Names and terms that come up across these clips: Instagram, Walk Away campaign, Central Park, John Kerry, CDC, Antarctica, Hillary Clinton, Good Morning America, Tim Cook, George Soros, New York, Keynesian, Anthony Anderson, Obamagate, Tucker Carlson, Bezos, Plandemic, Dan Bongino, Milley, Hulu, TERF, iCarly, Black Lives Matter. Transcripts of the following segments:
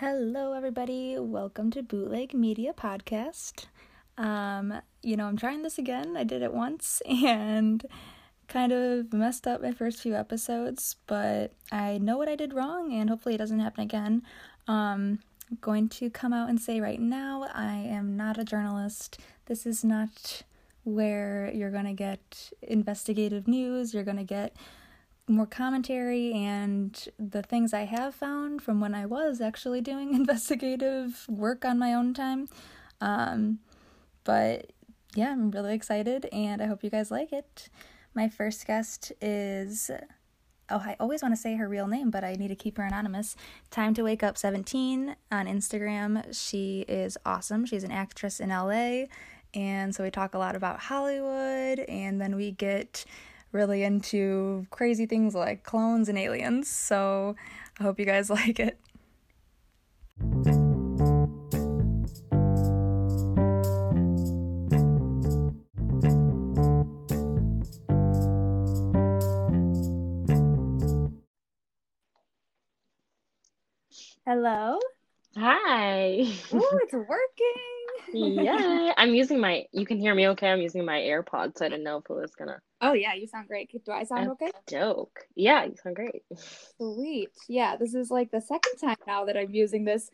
Hello everybody, welcome to Bootleg Media Podcast. I'm trying this again. I did it once and kind of messed up my first few episodes, but I know what I did wrong and hopefully it doesn't happen again. I'm going to come out and say right now, I am not a journalist. This is not where you're going to get investigative news. You're going to get more commentary, and the things I have found from when I was actually doing investigative work on my own time. But yeah, I'm really excited and I hope you guys like it. My first guest is, I always want to say her real name, but I need to keep her anonymous. Time to Wake Up 17 on Instagram. She is awesome. She's an actress in LA. And so we talk a lot about Hollywood, and then we get really into crazy things like clones and aliens, so I hope you guys like it. Hello. Hi. Oh, it's working. Yeah, you can hear me okay? I'm using my AirPods, so I didn't know if it was gonna. Oh yeah, you sound great. Do I sound okay? Joke. Yeah, you sound great. Sweet. Yeah, this is like the second time now that I'm using this.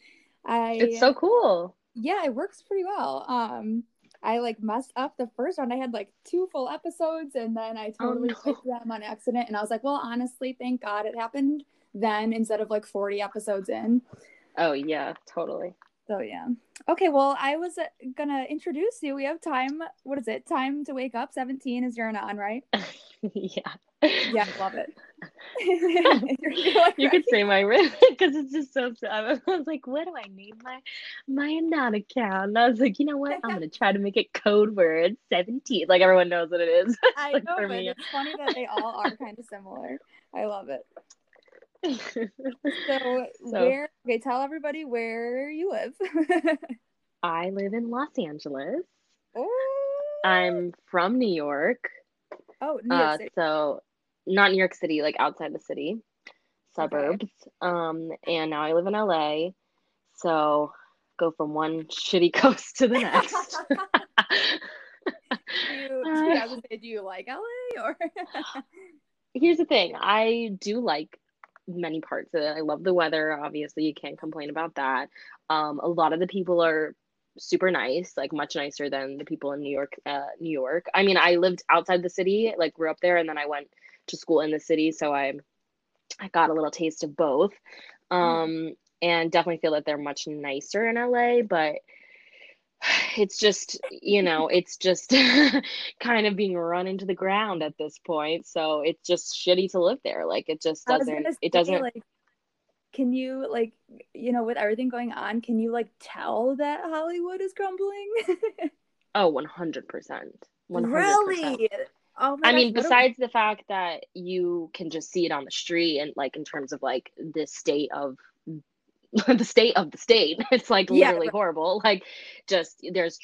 It's so cool. Yeah, it works pretty well. I messed up the first one. I had 2 full episodes, and then I totally picked them on accident. And I was like, well, honestly, thank God it happened then instead of 40 episodes in. Oh yeah, totally. So yeah. Okay, well, I was gonna introduce you. We have time. What is it? Time to Wake Up 17 is your anon, right? Yeah. Yeah, I love it. You could say my rib because it's just so sad. I was like, what do I need my anon account? And I was like, you know what? I'm gonna try to make it code word 17. Everyone knows what it is. I know, but it's funny that they all are kind of similar. I love it. Tell everybody where you live. I live in Los Angeles. Oh. I'm from New York. Oh, New York City. So not New York City, outside the city, suburbs. Okay. And now I live in LA. So go from one shitty coast to the next. Do you like LA or? Here's the thing, I do like many parts of it. I love the weather. Obviously, you can't complain about that. A lot of the people are super nice, much nicer than the people in New York. I mean, I lived outside the city, grew up there, and then I went to school in the city, so I got a little taste of both. And definitely feel that they're much nicer in LA, but it's just, it's just kind of being run into the ground at this point. So it's just shitty to live there. Can you, with everything going on, can you tell that Hollywood is crumbling? Oh, 100%. 100%. Really? Oh my gosh, besides the fact that you can just see it on the street and in terms of the state of the state of the state, it's literally horrible. There's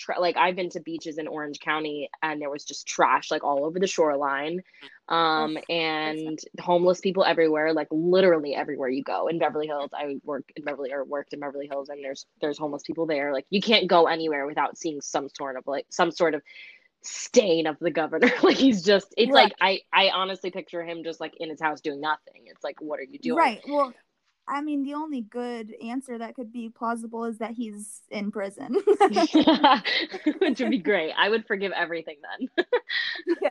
I've been to beaches in Orange County and there was just trash all over the shoreline, and homeless people everywhere, literally everywhere you go. In Beverly Hills, I worked in Beverly Hills, and there's homeless people there. You can't go anywhere without seeing some sort of stain of the governor. I honestly picture him just in his house doing nothing. It's what are you doing? Right. Well. The only good answer that could be plausible is that he's in prison. Yeah, which would be great. I would forgive everything then. Yeah.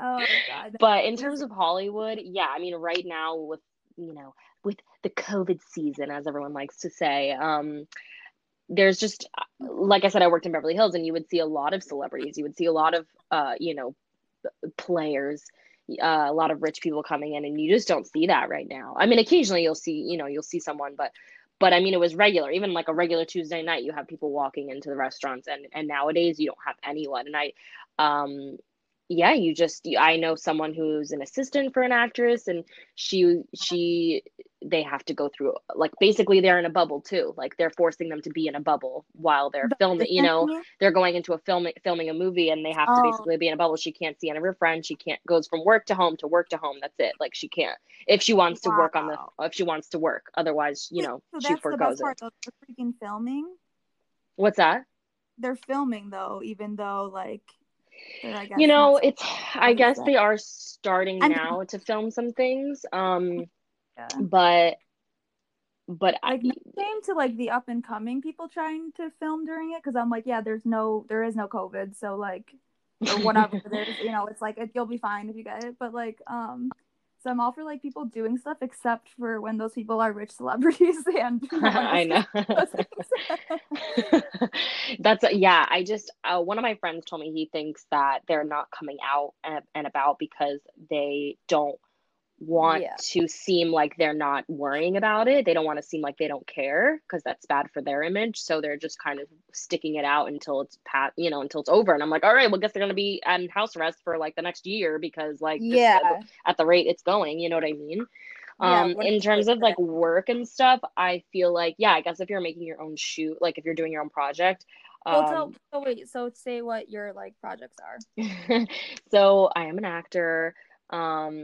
Oh, God. But in terms of Hollywood, yeah, right now with, with the COVID season, as everyone likes to say, there's just, like I said, I worked in Beverly Hills, and you would see a lot of celebrities. You would see a lot of, players. A lot of rich people coming in, and you just don't see that right now. Occasionally you'll see someone, but it was regular. Even a regular Tuesday night, you have people walking into the restaurants, and nowadays you don't have anyone. And I, I know someone who's an assistant for an actress, and she they have to go through, like, basically they're in a bubble too. Like, they're forcing them to be in a bubble while they're filming, you know, they're going into a filming a movie, and they have to basically be in a bubble. She can't see any of her friends. She can't, goes from work to home to work to home. That's it. Like, she can't, if she wants to work on the, if she wants to work, otherwise, you know, so she forgoes it. They're freaking filming. What's that? They're filming though, even though like, you know, it's, I guess they are starting now to film some things. Yeah. But I came to like the up and coming people trying to film during it, because I'm like, yeah, there is no COVID, so like, or whatever, you know, it's like you'll be fine if you get it. But like, so I'm all for like people doing stuff, except for when those people are rich celebrities and I know. That's yeah. I just one of my friends told me he thinks that they're not coming out and about because they don't want to seem like they're not worrying about it. They don't want to seem like they don't care, because that's bad for their image. So they're just kind of sticking it out until it's you know, until it's over. And I'm like, all right, well, guess they're gonna be on house arrest for like the next year, because like at the rate it's going, you know what I mean? In terms of like work and stuff, I feel like I guess if you're making your own shoot, like if you're doing your own project. So say what your like projects are. So I am an actor. I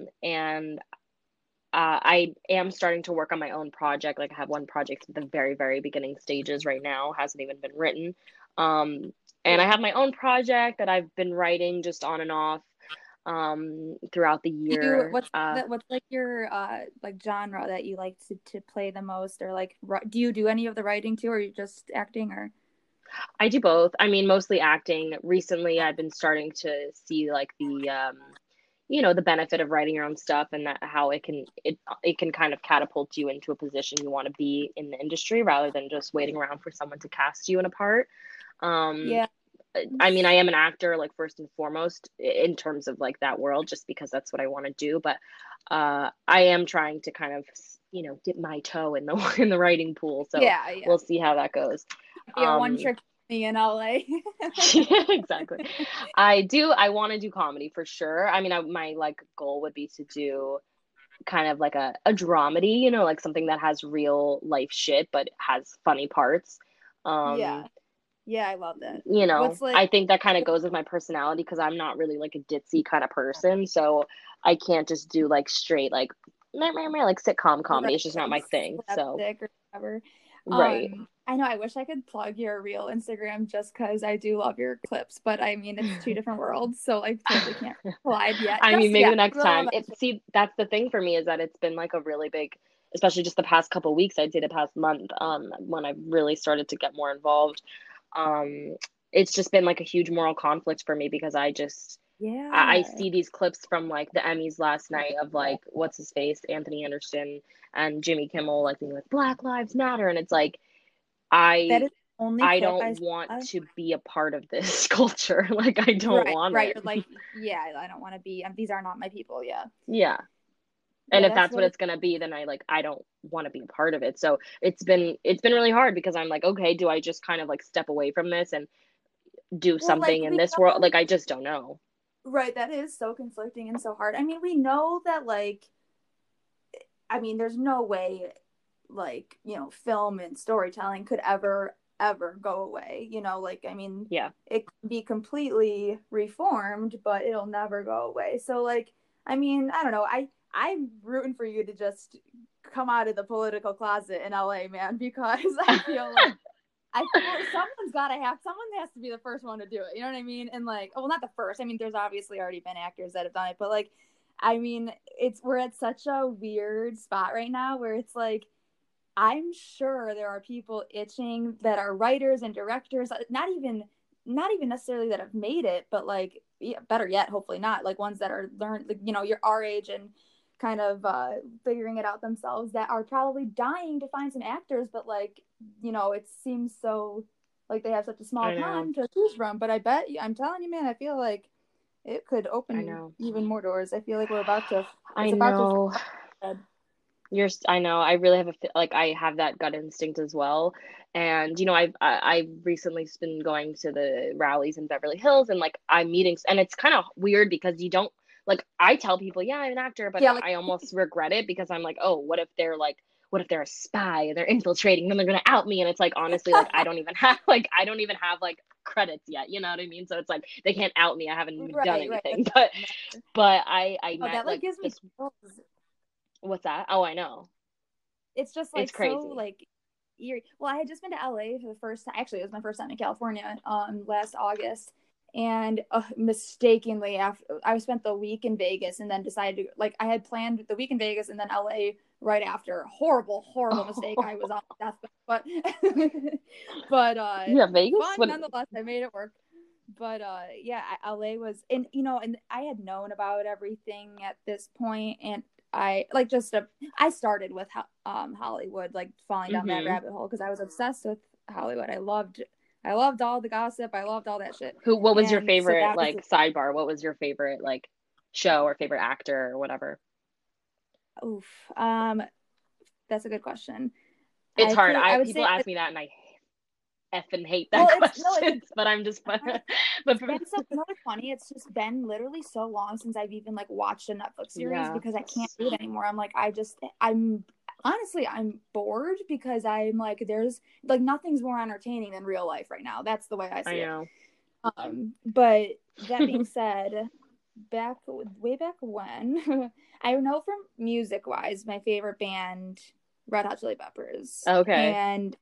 am starting to work on my own project. Like, I have one project at the very, very beginning stages right now, hasn't even been written. And I have my own project that I've been writing just on and off, throughout the year. What's like your, like genre that you like to play the most, or like, do you do any of the writing too, or are you just acting, or? I do both. I mean, mostly acting. Recently, I've been starting to see like the, you know, the benefit of writing your own stuff, and that how it can kind of catapult you into a position you want to be in the industry, rather than just waiting around for someone to cast you in a part. I mean, I am an actor, like, first and foremost, in terms of like that world, just because that's what I want to do. But I am trying to kind of, you know, dip my toe in the writing pool. So we'll see how that goes. Yeah, one trick in LA. Yeah, exactly. I want to do comedy for sure. I mean, my like goal would be to do kind of like a dramedy, you know, like something that has real life shit but has funny parts. I love that. You know, like, I think that kind of goes with my personality, because I'm not really like a ditzy kind of person, so I can't just do like straight like like sitcom comedy. It's just not my thing. So or whatever. Right. I know, I wish I could plug your real Instagram, just because I do love your clips, but I mean, it's two different worlds, so I totally can't collide yet. I mean, maybe the next time. See, that's the thing for me, is that it's been like a really big, especially just the past couple weeks, I'd say the past month, when I really started to get more involved. It's just been like a huge moral conflict for me, because I just, I see these clips from like the Emmys last night of like, what's his face, Anthony Anderson and Jimmy Kimmel, like being like, Black Lives Matter. And it's like, I don't want to be a part of this culture. Like, I don't want it. You're like, I don't want to be, these are not my people. Yeah. And if that's what it's going to be, then I don't want to be a part of it. So it's been really hard, because I'm like, okay, do I just kind of like step away from this and do something in this world? Like, I just don't know. Right. That is so conflicting and so hard. I mean, we know that, like, I mean, there's no way, like, you know, film and storytelling could ever go away, you know, like, I mean, it could be completely reformed, but it'll never go away. So, like, I mean, I don't know, I'm rooting for you to just come out of the political closet in LA, man, because I feel like someone has to be the first one to do it, you know what I mean? And like, well, not the first, I mean, there's obviously already been actors that have done it, but like, I mean, we're at such a weird spot right now, where it's like, I'm sure there are people itching that are writers and directors, not even necessarily that have made it, but like, better yet, hopefully not, like ones that are learned, like, you know, you're our age and kind of figuring it out themselves, that are probably dying to find some actors, but like, you know, it seems so like they have such a small time to choose from. But I bet you, I'm telling you, man, I feel like it could open even more doors. I feel like we're about to. I know. I really have I have that gut instinct as well. And, you know, I've recently been going to the rallies in Beverly Hills, and like I'm meeting, and it's kind of weird because you don't Like, I tell people, yeah, I'm an actor, but yeah, like, I almost regret it because I'm like, oh, what if they're a spy and they're infiltrating, then they're going to out me. And it's like, honestly, like, I don't even have credits yet. You know what I mean? So it's like, they can't out me. I haven't even done anything, but it gives me chills. What's that? Oh, I know. It's just like, it's crazy. So like eerie. Well, I had just been to LA for the first time. Actually, it was my first time in California last August. And mistakenly, after I spent the week in Vegas, and then decided to, like, I had planned the week in Vegas and then LA right after. Horrible mistake. I was on death, but yeah, Vegas. But nonetheless, I made it work. But yeah, LA was, and you know, and I had known about everything at this point, and I started with Hollywood, like falling down that rabbit hole because I was obsessed with Hollywood. I loved all the gossip. I loved all that shit. What was your favorite, so like, sidebar? What was your favorite, like, show or favorite actor or whatever? Oof. That's a good question. It's hard. People ask me that, and I effing hate that question. But I'm just... It's funny. It's just been literally so long since I've even, like, watched a Netflix series because I can't do it anymore. I'm like, honestly, I'm bored because I'm like, there's like nothing's more entertaining than real life right now. That's the way I see it. But that being said, way back when, I know from music wise, my favorite band, Red Hot Chili Peppers. Okay. And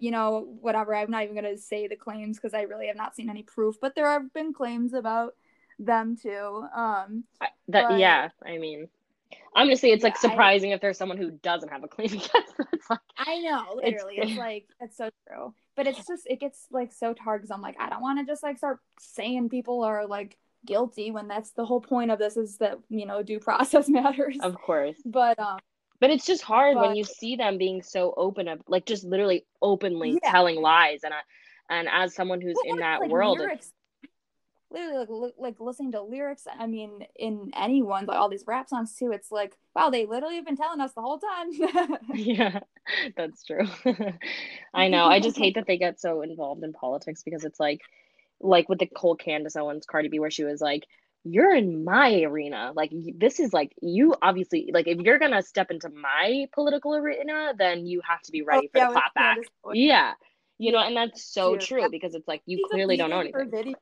you know, whatever. I'm not even gonna say the claims because I really have not seen any proof, but there have been claims about them too. I'm gonna say it's like surprising if there's someone who doesn't have a claim against them. Like, I know, literally, it's like it's so true. But it's just it gets like so hard because I'm like I don't want to just like start saying people are like guilty when that's the whole point of this is that you know due process matters. Of course. But it's just hard when you see them being so open up, like just literally openly telling lies, and as someone who's in that like world. Literally, like listening to lyrics, I mean, in anyone's, like all these rap songs too, it's like, wow, they literally have been telling us the whole time. Yeah, that's true. I know. I just hate that they get so involved in politics because it's like with the whole Candace Owens, Cardi B, where she was like, you're in my arena. Like, this is like, you obviously, like, if you're going to step into my political arena, then you have to be ready for the clapback. Yeah. You know, and that's so true because it's like, you clearly don't know anything.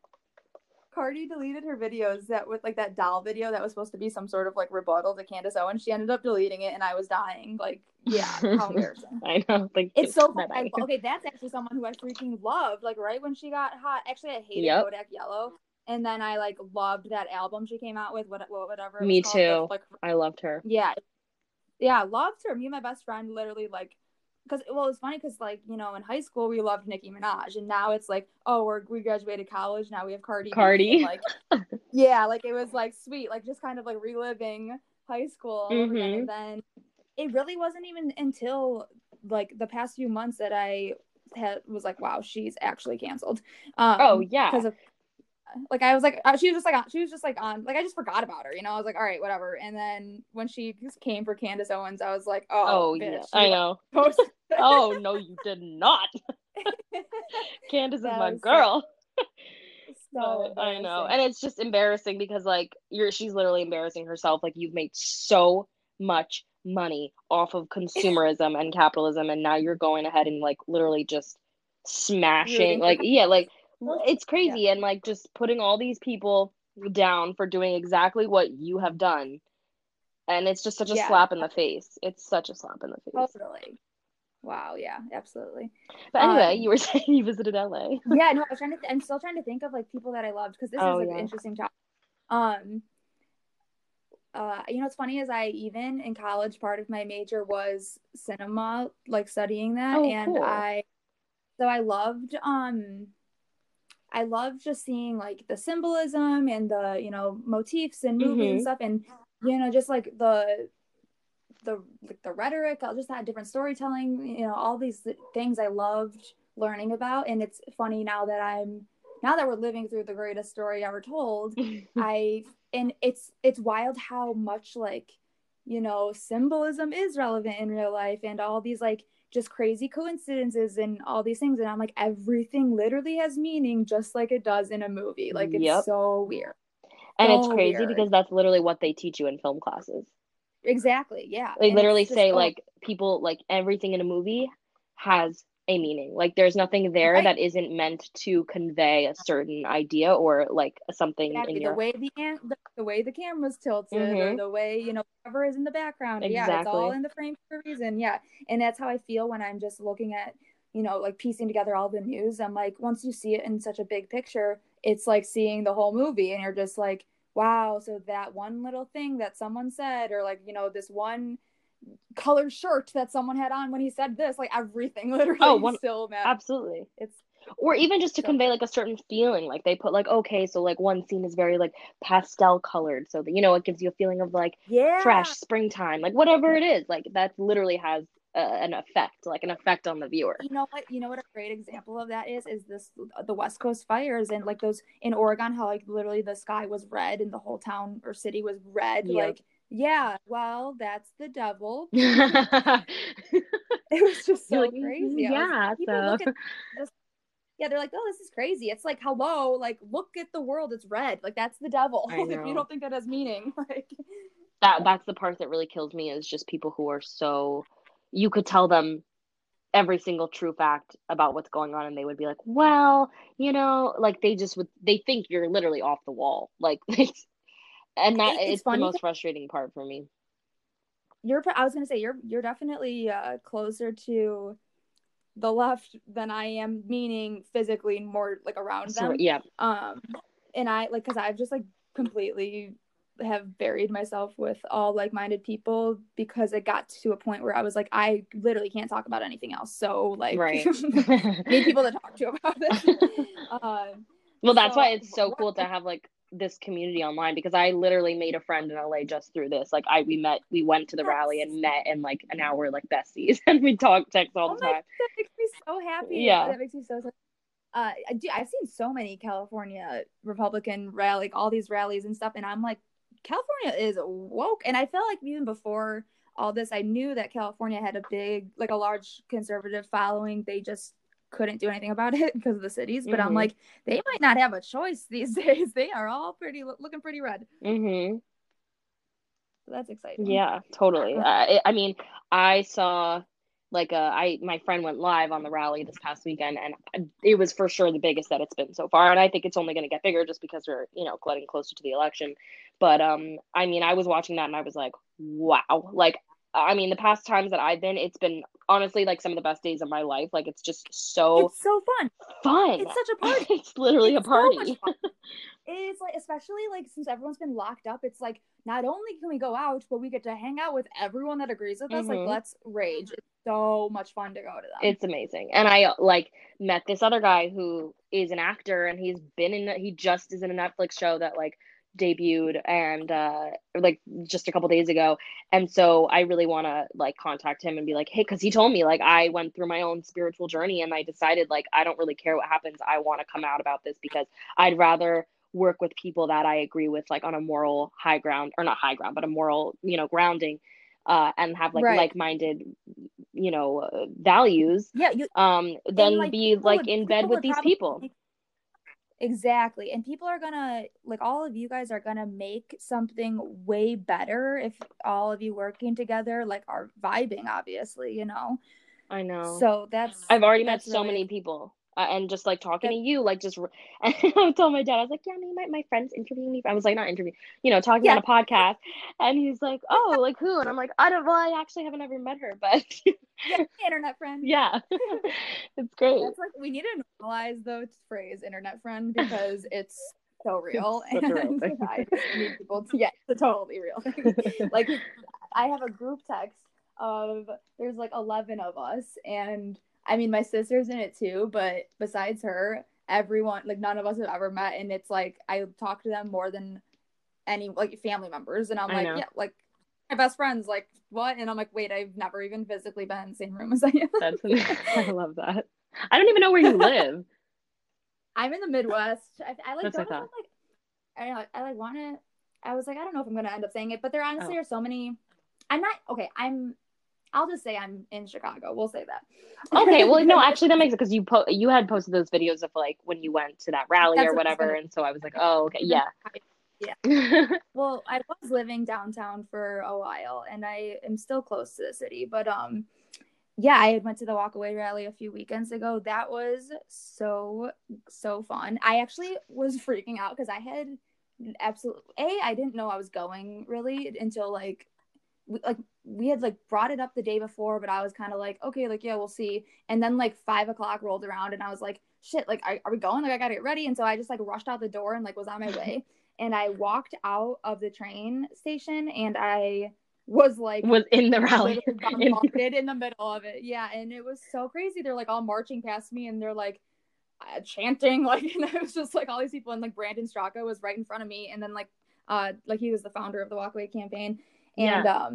Cardi deleted her videos that with like that doll video that was supposed to be some sort of like rebuttal to Candace Owens. She ended up deleting it, and I was dying. Like, yeah, how embarrassing! I know. Like, it's so funny. Okay, that's actually someone who I freaking loved. Like, right when she got hot, actually, I hated Kodak Yellow, and then I like loved that album she came out with. Whatever. Me too. Like, I loved her. Yeah, loved her. Me and my best friend literally like. Because, well, it's funny because, like, you know, in high school, we loved Nicki Minaj. And now it's like, oh, we graduated college. Now we have Cardi. And, like, yeah, like, it was, like, sweet. Like, just kind of, like, reliving high school. Mm-hmm. And then it really wasn't even until, like, the past few months that I was like, wow, she's actually canceled. Because of, like, I was like, she was just, like, on. Like, I just forgot about her, you know. I was like, all right, whatever. And then when she came for Candace Owens, I was like, oh bitch, yeah, I know. Oh, no, you did not. Candace that is my girl. So I know. And it's just embarrassing because, like, she's literally embarrassing herself. Like, you've made so much money off of consumerism and capitalism, and now you're going ahead and, like, literally just smashing. Like, yeah, like, it's crazy and like just putting all these people down for doing exactly what you have done, and it's just such a slap in the face. Totally. Wow. Yeah, absolutely. But anyway, you were saying you visited LA. Yeah, no, I was trying to. I'm still trying to think of like people that I loved because this is like an interesting topic. You know, what's funny is I even in college, part of my major was cinema, like studying that, and cool. I loved I love just seeing like the symbolism and the, you know, motifs and movies and stuff. And, you know, just like the rhetoric, I'll just add different storytelling, you know, all these things I loved learning about. And it's funny now that we're living through the greatest story ever told. And it's wild how much like, you know, symbolism is relevant in real life and all these like, just crazy coincidences and all these things. And I'm like, everything literally has meaning just like it does in a movie. Like, it's so weird. And so it's crazy because that's literally what they teach you in film classes. Exactly, yeah. They literally say, people, everything in a movie has a meaning. Like, there's nothing there that isn't meant to convey a certain idea or, something in your... The way the camera's tilted, or the way, whatever is in the background. Exactly. Yeah, it's all in the frame for a reason, yeah. And that's how I feel when I'm just looking at, piecing together all the news. I'm like, once you see it in such a big picture, it's like seeing the whole movie, and you're just like, wow, so that one little thing that someone said, or this one color shirt that someone had on when he said this, everything literally still matters. Absolutely. Or even just to convey a certain feeling, they put one scene is very pastel colored, so that it gives you a feeling of fresh springtime, whatever it is, that literally has an effect, an effect on the viewer. You know what a great example of that is this, the West Coast fires, and those in Oregon, how literally the sky was red and the whole town or city was red. Yep. That's the devil. It was just so crazy. Yeah, they're like, oh, this is crazy. It's hello, look at the world, it's red. That's the devil. If you don't think that has meaning, that's the part that really kills me, is just people who are so, you could tell them every single true fact about what's going on, and they would be like, well, they just would, they think you're literally off the wall. And that it's the most frustrating part for me. I was going to say, you're definitely closer to the left than I am, meaning physically more around them. Yeah. And I because I've just completely have buried myself with all like-minded people, because it got to a point where I was I literally can't talk about anything else. So right. Need people to talk to about this. Well, that's why it's so cool to have this community online, because I literally made a friend in LA just through this. We went to the rally and met, and an hour besties, and we text all the time. That makes me so happy. Yeah, that makes me so. I've seen so many California Republican rally, all these rallies and stuff, and I'm California is woke, and I felt even before all this, I knew that California had a big, a large conservative following. They just couldn't do anything about it because of the cities, but I'm they might not have a choice these days. They are all looking pretty red. So that's exciting. Yeah, totally. I saw my friend went live on the rally this past weekend, and it was for sure the biggest that it's been so far, and I think it's only going to get bigger just because we're getting closer to the election. But I was watching that, and I was like, wow, the past times that I've been, it's been honestly some of the best days of my life. It's just so... It's so fun. It's such a party. It's literally a party. So much fun. It's especially since everyone's been locked up, it's not only can we go out, but we get to hang out with everyone that agrees with us. Let's rage. It's so much fun to go to that. It's amazing. And I met this other guy who is an actor, and he just is in a Netflix show that debuted, and just a couple days ago, and so I really want to contact him and be like, hey, because he told me I went through my own spiritual journey, and I decided I don't really care what happens, I want to come out about this, because I'd rather work with people that I agree with on a moral high ground, or not high ground, but a moral grounding, and have like-minded values, then be in bed with these people. Exactly. And people are gonna all of you guys are gonna make something way better if all of you working together are vibing, obviously, I know. So I've already met so many people, and just talking to you, and I would tell my dad, I was like, yeah, my friend's interviewing me. I was not interviewing, talking on a podcast, and he's like, oh, who? And I'm like, I actually haven't ever met her, but yeah, internet friend. Yeah. It's great. That's we need to normalize the phrase internet friend, because it's so real. It's and real thing. I just need people to it's totally real. I have a group text of, there's 11 of us, and I mean, my sister's in it too, but besides her, everyone, none of us have ever met, and it's I talk to them more than any family members, and I'm I know. Yeah, my best friends, what? And I'm wait, I've never even physically been in the same room as I am. I love that. I don't even know where you live. I'm in the Midwest. I don't know if I'm gonna end up saying it, but there honestly are so many. I'll just say I'm in Chicago. We'll say that. Okay. Well, no, actually, that makes it, because you had posted those videos of when you went to that rally, or whatever, and so I was like, oh, okay, yeah. Yeah. Well, I was living downtown for a while, and I am still close to the city. But yeah, I went to the Walk Away rally a few weekends ago. That was so fun. I actually was freaking out because I had I didn't know I was going really until we had brought it up the day before, but I was kind of okay, we'll see. And then 5 o'clock rolled around, and I was shit, are we going? I gotta get ready. And so I just rushed out the door and was on my way. And I walked out of the train station, and I was in the rally, in the middle of it. Yeah, and it was so crazy. They're all marching past me, and they're chanting, and it was just all these people. And Brandon Straka was right in front of me, and then he was the founder of the Walk Away campaign. And yeah.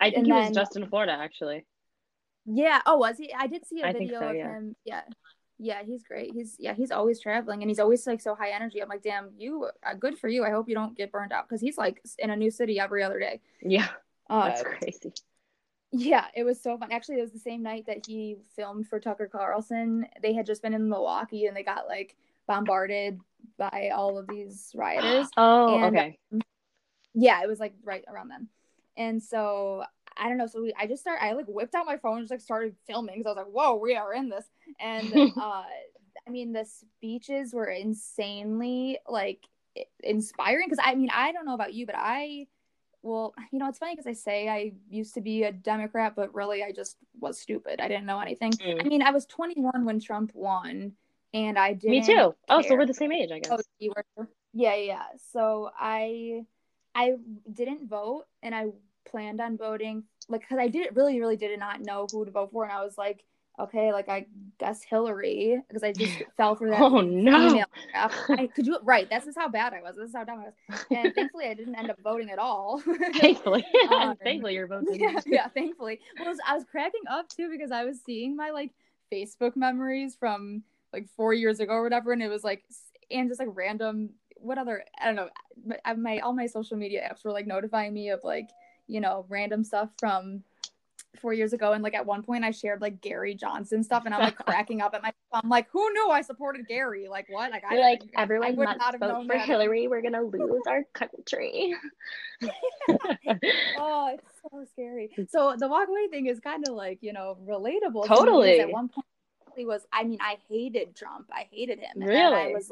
I think he was just in Florida, actually. Yeah. Oh, was he? I did see a video of him. Yeah. Yeah, he's great. He's always traveling, and he's always so high energy. I'm damn, you, good for you. I hope you don't get burned out, because he's in a new city every other day. Yeah, that's crazy. Yeah, it was so fun. Actually, it was the same night that he filmed for Tucker Carlson. They had just been in Milwaukee, and they got bombarded by all of these rioters. Oh, and, okay. Yeah, it was right around then, and so. I don't know. So I whipped out my phone and just started filming, because I was whoa, we are in this. And I mean, the speeches were insanely inspiring, because I mean, I don't know about you, but it's funny, because I say I used to be a Democrat, but really I just was stupid. I didn't know anything. Mm. I mean, I was 21 when Trump won, and I didn't. Me too. Care. Oh, so we're the same age, I guess. Oh, you were. Yeah. So I didn't vote, and I planned on voting because I didn't really did not know who to vote for, and I was I guess Hillary, because I just fell for that. Oh no! This is how bad I was. This is how dumb I was. And thankfully, I didn't end up voting at all. Thankfully, thankfully you're voting. Yeah, thankfully. Well, I was cracking up too, because I was seeing my Facebook memories from 4 years ago or whatever, and it was and just random. What other? I don't know. All my social media apps were notifying me of random stuff from 4 years ago. And at one point I shared Gary Johnson stuff, and I'm cracking up at myself. I'm who knew I supported Gary? What? Everyone must vote for Hillary. We're going to lose our country. Oh, it's so scary. So the Walk Away thing is kind of relatable. Totally. At one point I hated Trump. I hated him. And really? Then I was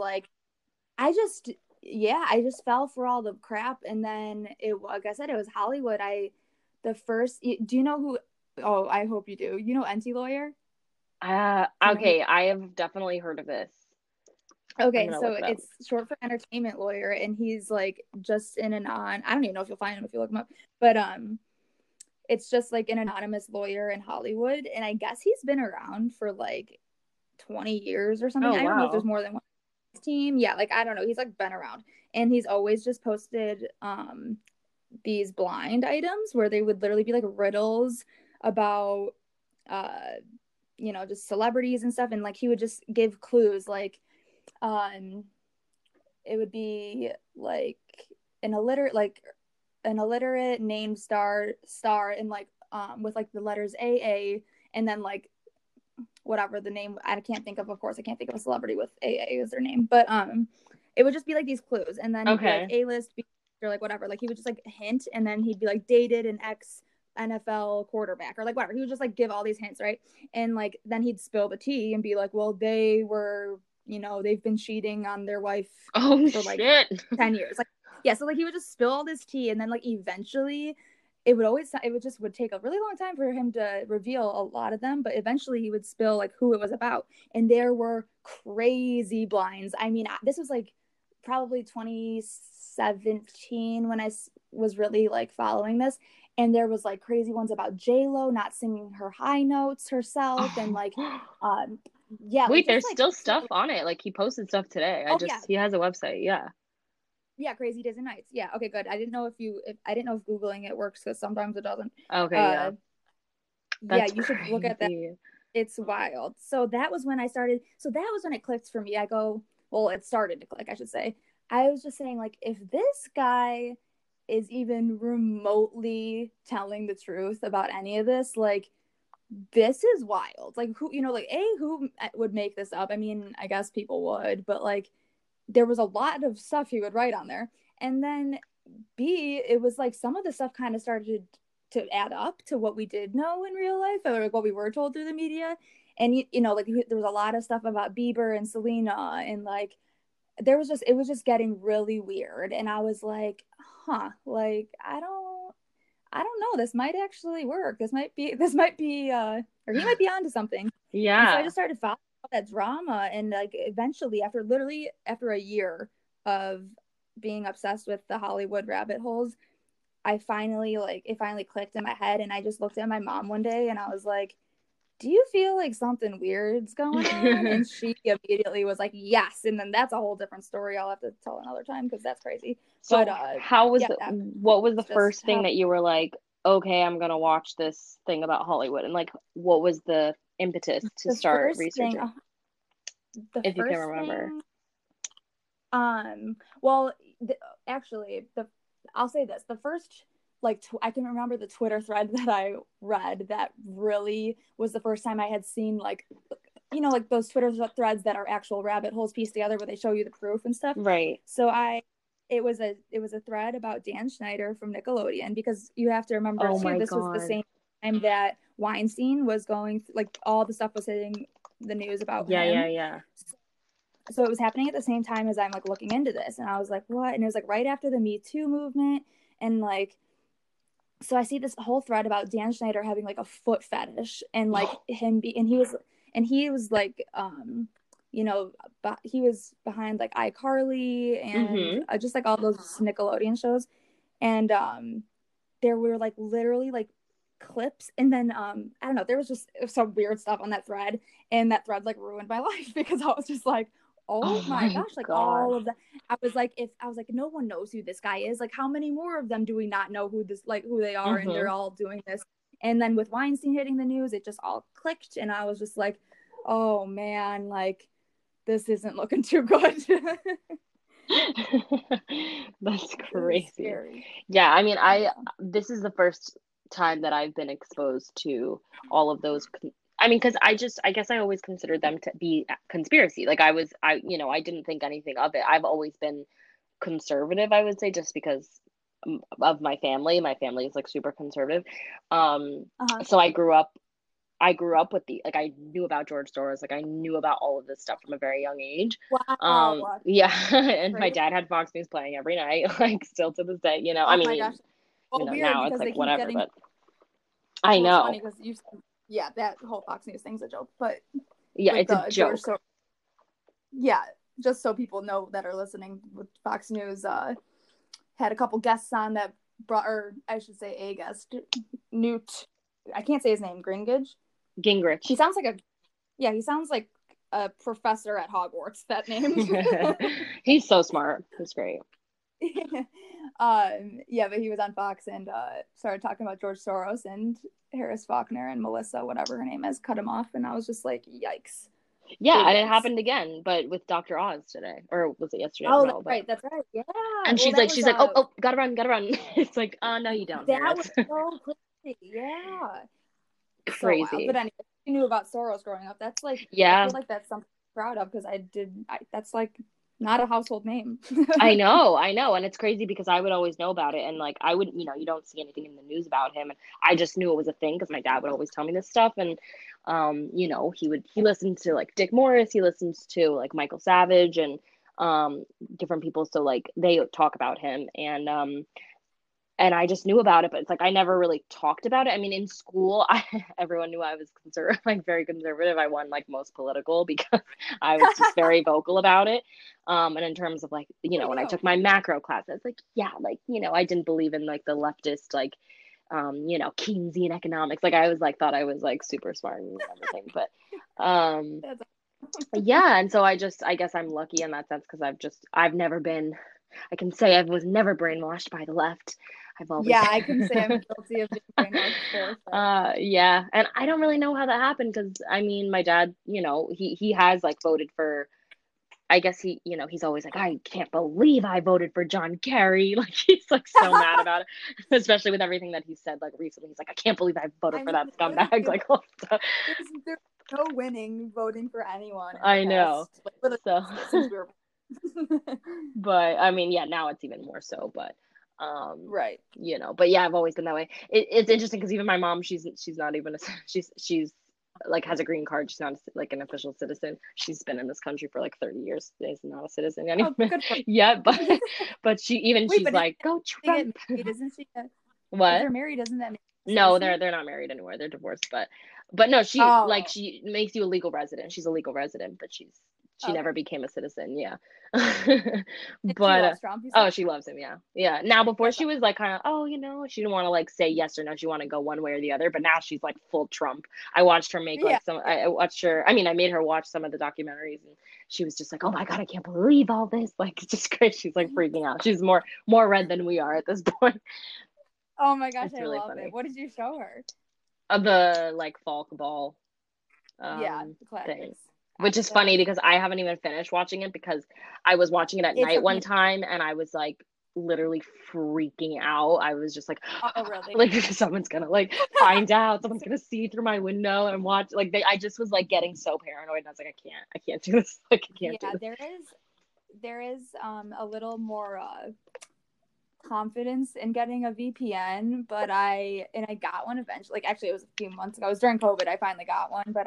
I just fell for all the crap, and then it was Hollywood. Do you know who? Oh, I hope you do. You know NT Lawyer? Okay, I have definitely heard of this. Okay, so it's short for entertainment lawyer, and he's just in and on. I don't even know if you'll find him if you look him up, but it's just an anonymous lawyer in Hollywood, and I guess he's been around for 20 years or something. Oh, wow. I don't know if there's more than one. Team, yeah, I don't know, he's been around, and he's always just posted these blind items where they would literally be riddles about just celebrities and stuff, and he would just give clues it would be an illiterate name star and with the letters AA, and then whatever the name, I can't think of a celebrity with AA as their name, but it would just be these clues, and then okay. A-list, B, or whatever, he would just hint, and then he'd be dated an ex NFL quarterback, or whatever, he would just give all these hints, right, and then he'd spill the tea and be well, they were, they've been cheating on their wife for 10 years, yeah, so he would just spill all this tea, and then eventually it would take a really long time for him to reveal a lot of them, but eventually he would spill who it was about. And there were crazy blinds. I mean, this was probably 2017 when I was really following this. And there was crazy ones about J-Lo not singing her high notes herself. And yeah. Wait, there's still stuff on it. He posted stuff today. He has a website. Yeah. Yeah, Crazy Days and Nights. Yeah, okay, good. I didn't know if Googling it works, because sometimes it doesn't. Okay, yeah. That's you should look at that. It's wild. So that was when I started. So that was when it clicked for me. It started to click, I should say. I was just saying, if this guy is even remotely telling the truth about any of this, this is wild. Who, who would make this up? I mean, I guess people would, but there was a lot of stuff he would write on there. And then B, it was like some of the stuff kind of started to add up to what we did know in real life, or like what we were told through the media. And, you know, like there was a lot of stuff about Bieber and Selena, and like there was just, it was just getting really weird. And I was like, huh, like, I don't know, this might actually work. This might be, or he might be onto something. Yeah. And so I just started following all that drama. And like, eventually after a year of being obsessed with the Hollywood rabbit holes, it finally clicked in my head. And I just looked at my mom one day and I was like, do you feel like something weird's going on? And she immediately was like, yes. And then that's a whole different story I'll have to tell another time, because that's crazy. So but what was the first thing that you were like, okay, I'm going to watch this thing about Hollywood? And like, what was the impetus to start researching? If you can remember. I'll say this. The first, I can remember the Twitter thread that I read that really was the first time I had seen, like, you know, like those Twitter threads that are actual rabbit holes pieced together where they show you the proof and stuff. Right. So it was a thread about Dan Schneider from Nickelodeon, because you have to remember was the same time that Weinstein was going through, like, all the stuff was hitting the news about him. Yeah. So it was happening at the same time as I'm like looking into this, and I was like, what? And it was like right after the Me Too movement, and like, so I see this whole thread about Dan Schneider having like a foot fetish, and like he was like, you know, he was behind like iCarly and just like all those Nickelodeon shows, and there were like literally like clips, and then I don't know, there was just some weird stuff on that thread, and that thread like ruined my life, because I was just like, oh my gosh, like all of that. I was like, no one knows who this guy is. Like, how many more of them do we not know who they are? And they're all doing this. And then with Weinstein hitting the news, it just all clicked. And I was just like, oh man, like this isn't looking too good. That's crazy. Yeah. I mean, this is the first time that I've been exposed to all of those. I mean, because I guess I always considered them to be conspiracy. Like I didn't think anything of it. I've always been conservative, I would say, just because of my family. My family is like super conservative. So I grew up with the, like, I knew about George Soros. Like I knew about all of this stuff from a very young age. Wow. Yeah. And my dad had Fox News playing every night, like still to this day, you know. I mean, my gosh. Well, you know, now it's like whatever, but I know. Yeah, that whole Fox News thing's a joke, but yeah, it's a joke. Yeah, just so people know that are listening, with Fox News had a couple guests on that a guest, Newt. I can't say his name. Gingrich. He sounds like a professor at Hogwarts. That name. He's so smart. He's great. But he was on Fox and started talking about George Soros, and Harris Faulkner and Melissa, whatever her name is, cut him off, and I was just like, yikes. Yeah, and it happened again, but with Dr. Oz today, or was it yesterday? Oh, that's right. Yeah. And she's like, oh, gotta run. It's like, no, you don't. That was so crazy. Yeah. Crazy. So, but anyway, you knew about Soros growing up. That's like, yeah, I feel like that's something I'm proud of, because that's like not a household name. I know. And it's crazy because I would always know about it. And like, I wouldn't, you know, you don't see anything in the news about him. And I just knew it was a thing because my dad would always tell me this stuff. And, you know, he listened to like Dick Morris, he listens to like Michael Savage and different people. So like they talk about him, and I just knew about it, but it's like, I never really talked about it. I mean, in school, everyone knew I was very conservative. I won like most political because I was just very vocal about it. And in terms of like, you know, when I took my macro class, I was like, yeah, like, you know, I didn't believe in like the leftist, like, you know, Keynesian economics. Like I was like, thought I was like super smart and everything, but yeah. And so I guess I'm lucky in that sense, because I've never been, I can say I was never brainwashed by the left. I can say I'm guilty of being brainwashed for sure. Yeah, and I don't really know how that happened, because I mean, my dad, you know, he has like voted for, I guess he, you know, he's always like, I can't believe I voted for John Kerry. Like he's like so mad about it, especially with everything that he said like recently. He's like, I can't believe I voted for that scumbag. Like all stuff. There's no winning voting for anyone. I know. Like, so. But I mean, yeah, now it's even more so, but right, you know, but yeah, I've always been that way. It's interesting because even my mom, she's not even a, she's like has a green card. She's not like an official citizen. She's been in this country for like 30 years. Is not a citizen anymore. Oh, yeah, but she even wait, she's like, go Trump. Isn't she? What? If they're married, doesn't that make sense? No, they're not married anymore. They're divorced, but no, she like she makes you a legal resident. She's a legal resident, but she never became a citizen. Yeah. But she loves him. Yeah. Yeah. Now before she was like, kind of, you know, she didn't want to like say yes or no. She wanted to go one way or the other, but now she's like full Trump. I watched her make like some, I made her watch some of the documentaries and she was just like, oh my God, I can't believe all this. Like, it's just crazy. She's like freaking out. She's more red than we are at this point. Oh my gosh. It's really funny. I love it. What did you show her? The like Fall Cabal. The classics. Thing. Which is funny because I haven't even finished watching it because I was watching it at night one time and I was like literally freaking out. I was just like, oh, really? Like someone's gonna like find out. Someone's gonna see through my window and watch. Like I just was like getting so paranoid. And I was like, I can't do this. Like I can't. Yeah, do this. There is a little more confidence in getting a VPN, but I got one eventually. Like actually, it was a few months ago. It was during COVID. I finally got one, but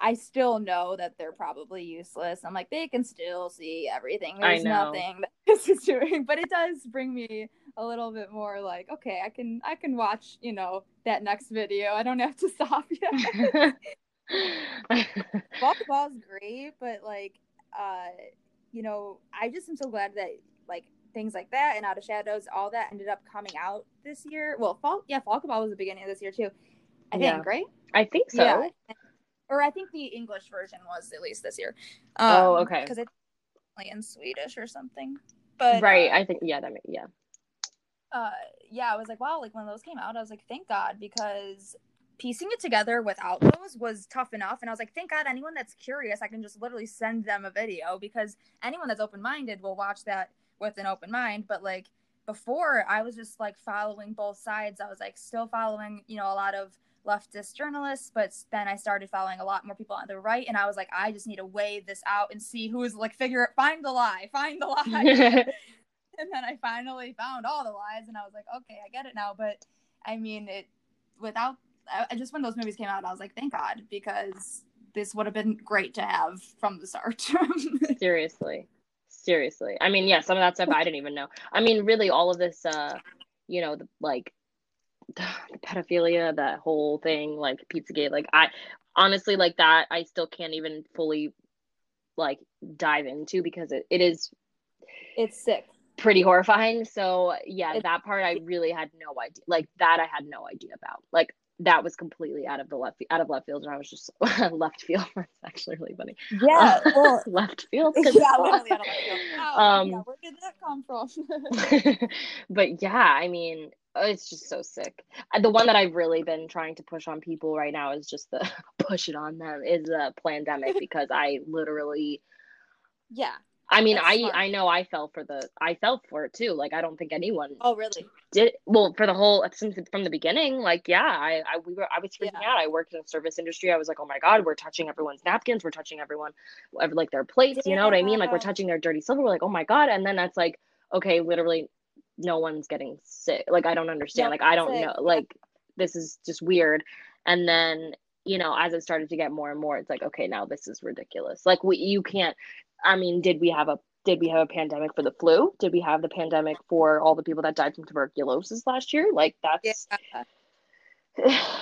I still know that they're probably useless. I'm like, they can still see everything. There's nothing that this is doing. But it does bring me a little bit more like, okay, I can watch, you know, that next video. I don't have to stop yet. Ball is great, but like, you know, I just am so glad that like things like that and Out of Shadows, all that ended up coming out this year. Well, Fall Cabal was the beginning of this year too. I think, right? I think so. Yeah. Or I think the English version was at least this year. Okay. Because it's only in Swedish or something. But right, I think yeah. I was like, wow, like when those came out, I was like, thank God, because piecing it together without those was tough enough. And I was like, thank God, anyone that's curious, I can just literally send them a video because anyone that's open-minded will watch that with an open mind. But like before, I was just like following both sides. I was like still following, you know, a lot of leftist journalists, but then I started following a lot more people on the right, and I was like, I just need to weigh this out and see who is like find the lie and then I finally found all the lies, and I was like, okay, I get it now. But I mean, just when those movies came out, I was like, thank God, because this would have been great to have from the start. seriously I mean, yeah, some of that stuff I didn't even know. I mean, really all of this, you know, the pedophilia, that whole thing, like Pizzagate, like I honestly like that I still can't even fully like dive into because it's sick, pretty horrifying. So yeah, that part I really had no idea, like that I had no idea about, like that was completely out of left field, and I was just left field. That's actually really funny. Yeah, well, left field. Yeah, literally out of left field. Yeah, where did that come from? But yeah, I mean, it's just so sick. The one that I've really been trying to push on people right now is just the push it on them is the Plandemic, because I literally, yeah. I mean, I know I fell for it too. Like, I don't think anyone. Oh, really? Did well for the whole from the beginning. Like, yeah, I was freaking out. I worked in the service industry. I was like, oh my God, we're touching everyone's napkins. We're touching everyone, like their plates. Yeah. You know what I mean? Like, we're touching their dirty silver. We're like, oh my God. And then that's like, okay, literally, no one's getting sick. Like, I don't understand. Like, I don't know. Like, this is just weird. And then, you know, as it started to get more and more, it's like, okay, now this is ridiculous. Like, you can't. I mean, did we have a pandemic for the flu? Did we have the pandemic for all the people that died from tuberculosis last year? Like, that's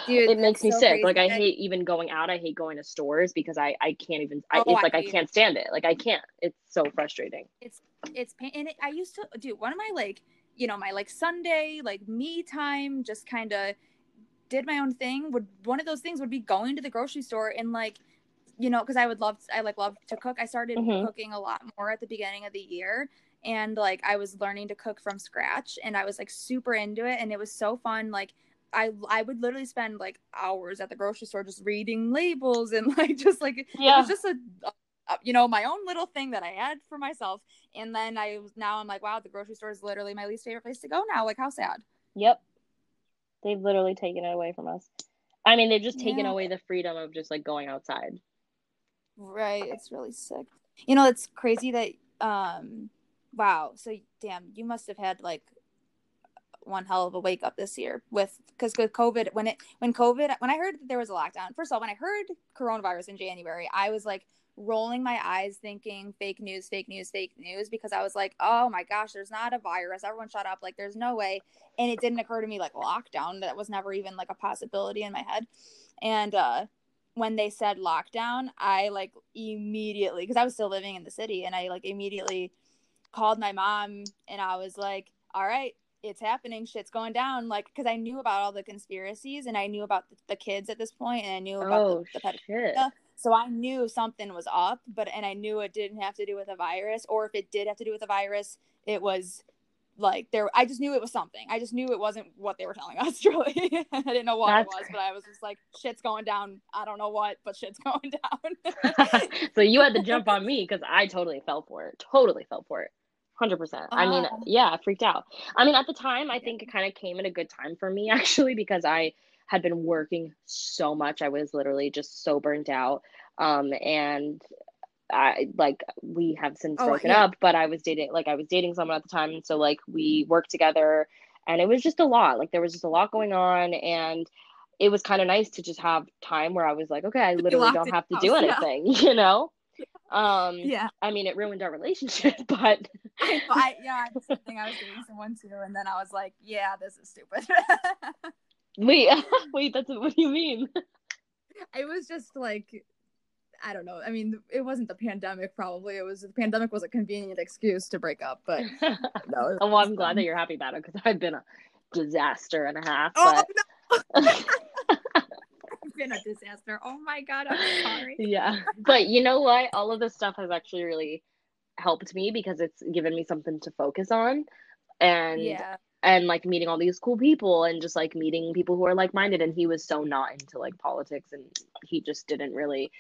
Dude, it makes me sick. Crazy. Like, I hate even going out. I hate going to stores because I can't even. I can't stand it. Like, I can't. It's so frustrating. It's and I used to do one of my like, you know, my like Sunday like me time, just kind of did my own thing. One of those things would be going to the grocery store and like. You know, because I love to cook. I started cooking a lot more at the beginning of the year, and like I was learning to cook from scratch, and I was like super into it, and it was so fun. Like I would literally spend like hours at the grocery store just reading labels and like just like it was just a you know, my own little thing that I had for myself. And then I'm like, wow, the grocery store is literally my least favorite place to go now. Like, how sad. Yep, they've literally taken it away from us. I mean, they've just taken away the freedom of just like going outside. Right, it's really sick. You know, it's crazy that, wow. So damn, you must have had like one hell of a wake up this year because COVID, when I heard that there was a lockdown, first of all, when I heard coronavirus in January, I was like rolling my eyes thinking fake news, because I was like, oh my gosh, there's not a virus. Everyone shut up. Like there's no way. And it didn't occur to me like lockdown. That was never even like a possibility in my head. And, when they said lockdown, I like immediately, because I was still living in the city, and I like immediately called my mom and I was like, all right, it's happening. Shit's going down. Like, because I knew about all the conspiracies and I knew about the kids at this point, and I knew about the pedophilia. So I knew something was up, and I knew it didn't have to do with a virus, or if it did have to do with a virus, it was like there. I just knew it was something. I just knew it wasn't what they were telling us, really. I didn't know what it was, but I was just like, shit's going down. I don't know what, but shit's going down. So you had to jump on me because I totally fell for it. 100%. I mean, yeah, I freaked out. I mean, at the time, I think it kind of came at a good time for me, actually, because I had been working so much. I was literally just so burnt out. And I like, we have since broken up, but I was dating someone at the time. And so like we worked together, and it was just a lot, like there was just a lot going on, and it was kind of nice to just have time where I was like, okay, I literally don't have to do anything, you know? Yeah. I mean, it ruined our relationship, but I was thinking I was doing someone too. And then I was like, yeah, this is stupid. Wait, that's what do you mean? It was just like, I don't know. I mean, it wasn't the pandemic, probably. The pandemic was a convenient excuse to break up, but no. Well, I'm glad that you're happy about it, because I've been a disaster and a half. No. Been a disaster. Oh my god, I'm sorry. Yeah, but you know what, all of this stuff has actually really helped me, because it's given me something to focus on, and and like meeting all these cool people, and just like meeting people who are like-minded. And he was so not into like politics, and he just didn't really,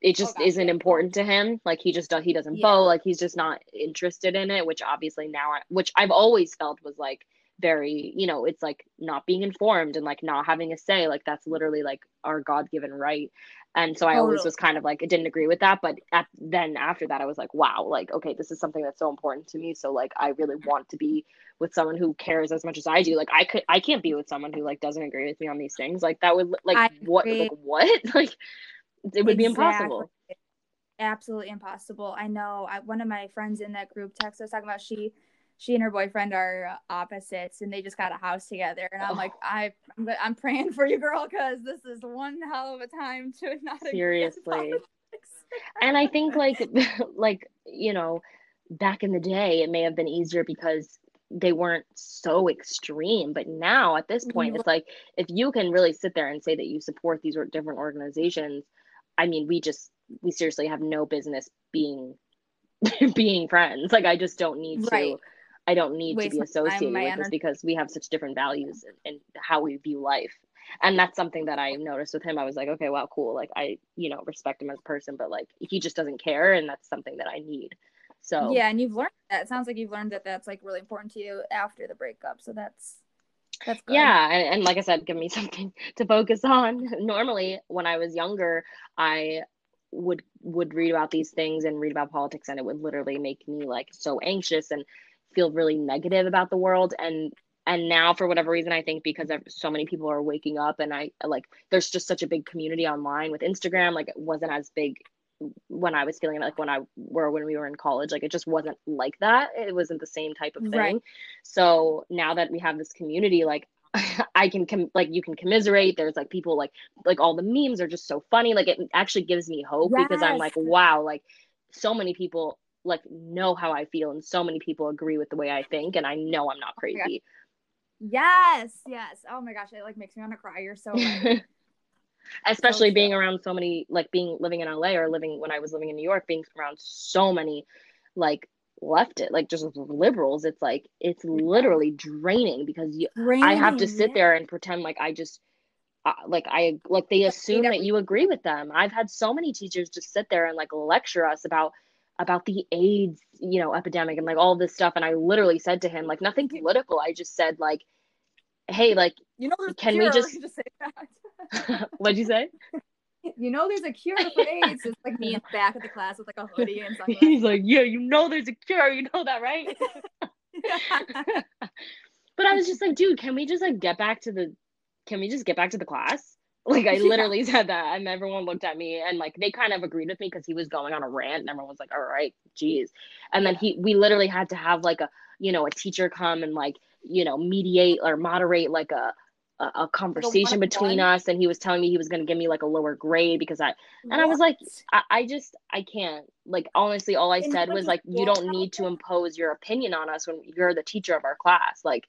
it just isn't important to him. Like he doesn't vote, like he's just not interested in it, which obviously now which I've always felt was like very, you know, it's like not being informed and like not having a say, like that's literally like our God-given right. And so I always was kind of like, I didn't agree with that, but then after that I was like, wow, like okay, this is something that's so important to me, so like I really want to be with someone who cares as much as I do. Like I can't be with someone who like doesn't agree with me on these things. Like that would it would be impossible. Absolutely impossible. I know one of my friends in that group text I was talking about, she and her boyfriend are opposites, and they just got a house together. And I'm like, I'm praying for you, girl, because this is one hell of a time to not seriously. And I think like you know, back in the day, it may have been easier because they weren't so extreme. But now, at this point, it's like if you can really sit there and say that you support these different organizations, I mean, we seriously have no business being friends. Like I just don't need to. I don't need to be associated with this, because we have such different values and how we view life. And that's something that I noticed with him. I was like, okay, wow, cool. Like I, you know, respect him as a person, but like, he just doesn't care. And that's something that I need. So yeah. And you've learned that. It sounds like you've learned that that's like really important to you after the breakup. So that's good. Yeah. And like I said, give me something to focus on. Normally when I was younger, I would read about these things and read about politics, and it would literally make me like so anxious and feel really negative about the world. And now, for whatever reason, I think because so many people are waking up, and I like there's just such a big community online with Instagram. Like it wasn't as big when I was feeling like when we were in college. Like it just wasn't like that. It wasn't the same type of thing. Right. So now that we have this community, like I can you can commiserate. There's like people like all the memes are just so funny. Like it actually gives me hope, because I'm like, wow, like so many people like know how I feel, and so many people agree with the way I think, and I know I'm not crazy. Oh yes. Oh my gosh, it like makes me want to cry. You're so right. Especially so being around so many, like living in LA, or when I was living in New York, being around so many like just liberals, it's like it's literally draining, because I have to sit there and pretend like I just they assume that you agree with them. I've had so many teachers just sit there and like lecture us about the AIDS, you know, epidemic and like all this stuff, and I literally said to him like nothing political. I just said like, hey, like, you know, can we just say that? What'd you say? you know there's a cure for AIDS. It's like me in the back of the class with like a hoodie and something. He's like, yeah, you know there's a cure. You know that, right? But I was just like, dude, can we just like get back to the, can we just get back to the class? Like I literally said that, and everyone looked at me and like they kind of agreed with me because he was going on a rant and everyone was like, all right, geez. And then we literally had to have like a, you know, a teacher come and like, you know, mediate or moderate like a conversation between us. And he was telling me he was going to give me like a lower grade because I was like, I just can't, like, honestly, all I said was like, you don't need to impose your opinion on us when you're the teacher of our class. Like,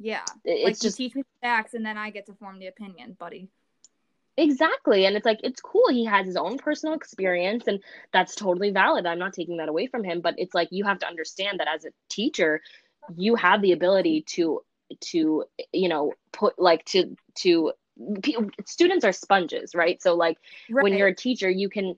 yeah, it's like, just you teach me the facts and then I get to form the opinion, buddy. Exactly. And it's like, it's cool. He has his own personal experience and that's totally valid. I'm not taking that away from him, but it's like, you have to understand that as a teacher, you have the ability to, you know, put like to students are sponges, right? So like when you're a teacher, you can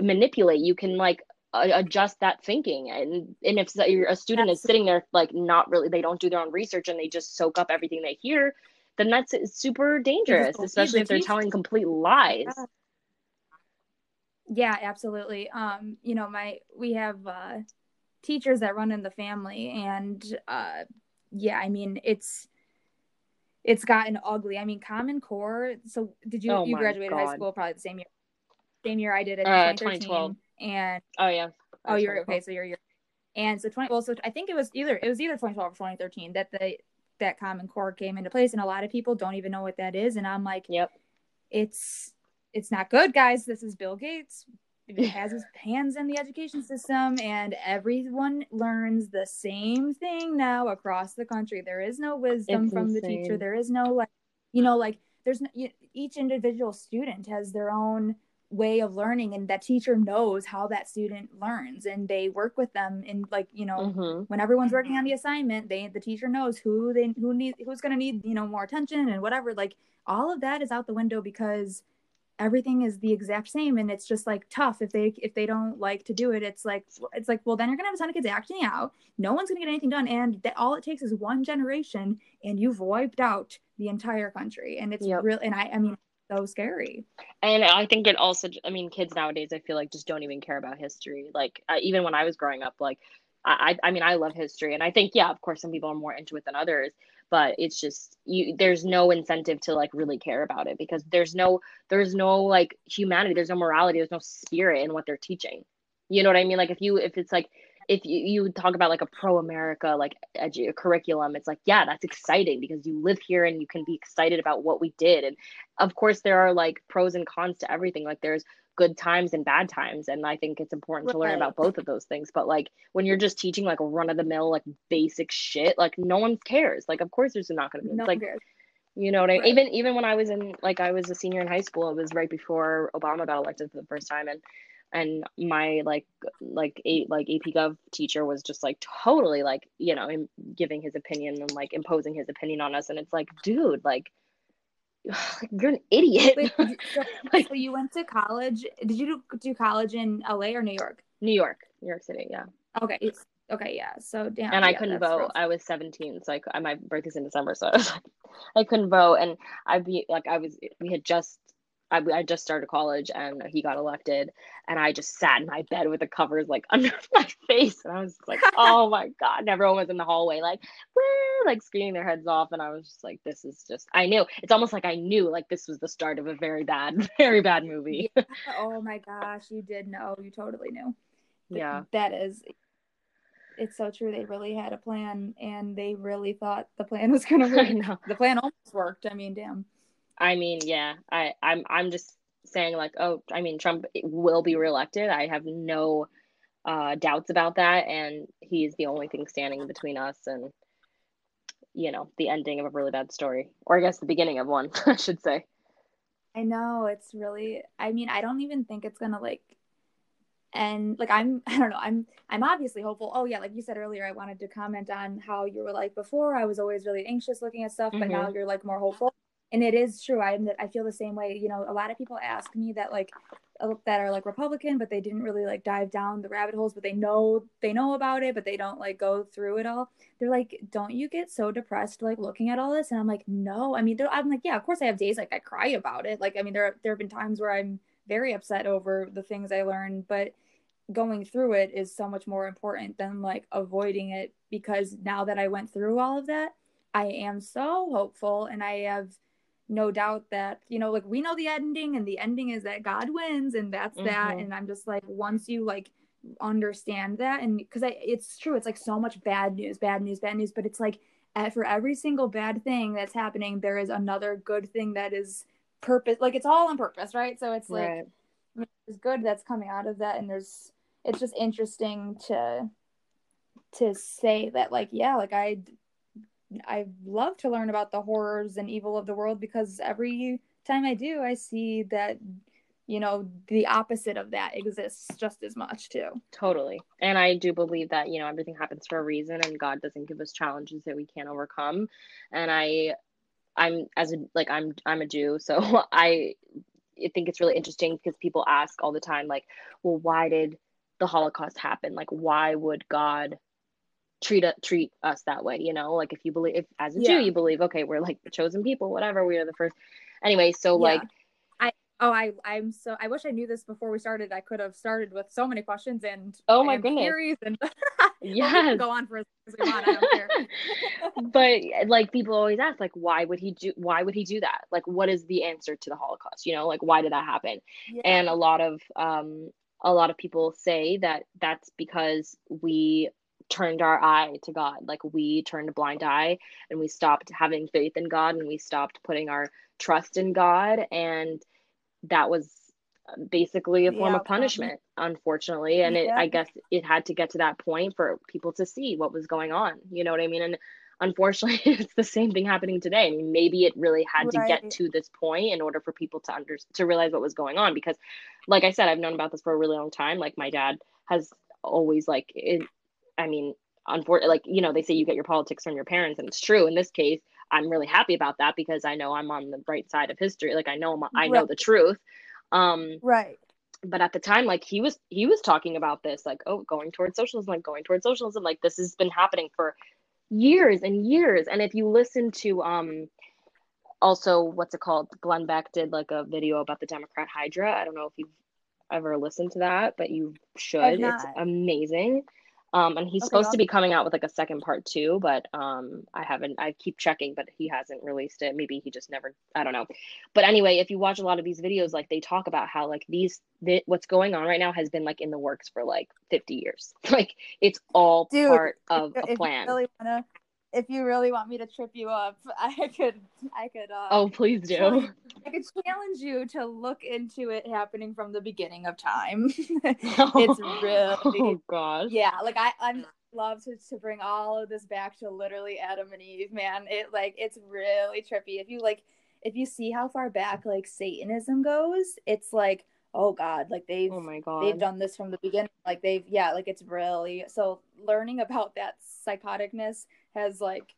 manipulate, you can like adjust that thinking, and if a student is sitting there like not really, they don't do their own research and they just soak up everything they hear, then that's super dangerous, especially if they're telling complete lies. Yeah, absolutely. You know, we have teachers that run in the family, and yeah, I mean it's gotten ugly. I mean, Common Core. So did you you graduated high school probably the same year? Same year I did in 2012. And you were okay. So you're and so I think it was either 2012 or 2013 that that Common Core came into place, and a lot of people don't even know what that is. And I'm like, yep, it's not good, guys. This is Bill Gates. He has his hands in the education system, and everyone learns the same thing now across the country. There is no wisdom from the teacher. There is no like, you know, like there's no, each individual student has their own way of learning, and that teacher knows how that student learns, and they work with them. And like, you know, when everyone's working on the assignment, the teacher knows who's going to need, you know, more attention and whatever. Like all of that is out the window because everything is the exact same, and it's just like tough if they don't like to do it. It's like well, then you're gonna have a ton of kids acting out. No one's gonna get anything done, and that all it takes is one generation, and you've wiped out the entire country. And it's real. And I mean, so scary. And I think it also, I mean, kids nowadays, I feel like just don't even care about history. Like even when I was growing up, like I mean, I love history, and I think of course some people are more into it than others. But it's just there's no incentive to like really care about it because there's no like humanity, there's no morality, there's no spirit in what they're teaching. You know what I mean? Like if you talk about like a pro-America like curriculum, it's like, yeah, that's exciting because you live here and you can be excited about what we did. And of course there are like pros and cons to everything. Like there's good times and bad times, and I think it's important to learn about both of those things. But like when you're just teaching like a run-of-the-mill like basic shit, like no one cares. Like of course there's not gonna be like cares. You know what I mean? Even when I was I was a senior in high school, it was right before Obama got elected for the first time, and my like AP Gov teacher was just like totally like, you know, giving his opinion and like imposing his opinion on us, and it's like, dude, like you're an idiot. Wait, so you went to college. Did you do college in LA or New York? New York City. Yeah. Okay. Yeah. So damn. And I couldn't vote. Gross. I was 17, so my birthday's in December, so I was like, I couldn't vote. And I just started college, and he got elected, and I just sat in my bed with the covers like under my face, and I was like, oh my God. And everyone was in the hallway like, woo, like screaming their heads off, and I was just like, this is just, I knew. It's almost like I knew like this was the start of a very bad movie. Yeah. Oh my gosh, you did know. You totally knew. Yeah. It's so true. They really had a plan, and they really thought the plan was going to work. The plan almost worked. I mean, damn. I mean, yeah, I'm just saying like, oh, I mean, Trump will be reelected. I have no doubts about that. And he's the only thing standing between us and, you know, the ending of a really bad story, or I guess the beginning of one, I should say. I know, it's really, I mean, I don't even think it's going to like, and like, I don't know, I'm obviously hopeful. Oh yeah. Like you said earlier, I wanted to comment on how you were like, before I was always really anxious looking at stuff, but now you're like more hopeful. And it is true. I feel the same way. You know, a lot of people ask me that, like, that are like Republican, but they didn't really like dive down the rabbit holes, but they know about it, but they don't like go through it all. They're like, don't you get so depressed like looking at all this? And I'm like, no, I mean, I'm like, yeah, of course I have days like I cry about it. Like, I mean, there have been times where I'm very upset over the things I learned, but going through it is so much more important than like avoiding it, because now that I went through all of that, I am so hopeful, and I have no doubt that, you know, like we know the ending, and the ending is that God wins, and that's that. And I'm just like, once you like understand that, and because it's true, it's like so much bad news, but it's like for every single bad thing that's happening, there is another good thing that is purpose, like it's all on purpose, right? So it's like, I mean, there's good that's coming out of that, and it's just interesting to say that, like, yeah, like I love to learn about the horrors and evil of the world, because every time I do, I see that, you know, the opposite of that exists just as much too. Totally. And I do believe that, you know, everything happens for a reason, and God doesn't give us challenges that we can't overcome. And I'm a Jew, so I think it's really interesting because people ask all the time, like, well, why did the Holocaust happen? Like, why would God treat us that way, you know? Like, if you believe, if as a Jew you believe, okay, we're like the chosen people, whatever, we are the first, anyway, so like I wish I knew this before we started. I could have started with so many questions and theories and we can go on for as long as we want, I don't care. But like, people always ask, like, why would he do that? Like, what is the answer to the Holocaust, you know? Like, why did that happen? And a lot of people say that that's because we turned our eye to God. Like, we turned a blind eye, and we stopped having faith in God, and we stopped putting our trust in God, and that was basically a form of punishment, unfortunately. And I guess it had to get to that point for people to see what was going on, you know what I mean? And unfortunately, it's the same thing happening today. I mean, maybe it really had to get to this point in order for people to realize what was going on, because like I said, I've known about this for a really long time. Like, my dad has always like unfortunately, like, you know, they say you get your politics from your parents, and it's true. In this case, I'm really happy about that, because I know I'm on the right side of history. Like, I know the truth. Right. But at the time, like, he was talking about this, like, oh, going towards socialism. Like, this has been happening for years and years. And if you listen to, also, what's it called? Glenn Beck did like a video about the Democrat Hydra. I don't know if you've ever listened to that, but you should. It's amazing. And he's supposed to be coming out with like a second part too, but I keep checking, but he hasn't released it. Maybe he just never, I don't know. But anyway, if you watch a lot of these videos, like, they talk about how like what's going on right now has been like in the works for like 50 years. Like, it's all part of a plan. If you really want me to trip you up, I could. Oh, please do. I could challenge you to look into it happening from the beginning of time. It's really. Oh gosh. Yeah, like I love to bring all of this back to literally Adam and Eve, man. It's really trippy. If you see how far back like Satanism goes, it's like, oh God, like they've done this from the beginning. Like it's really, so learning about that psychoticness has like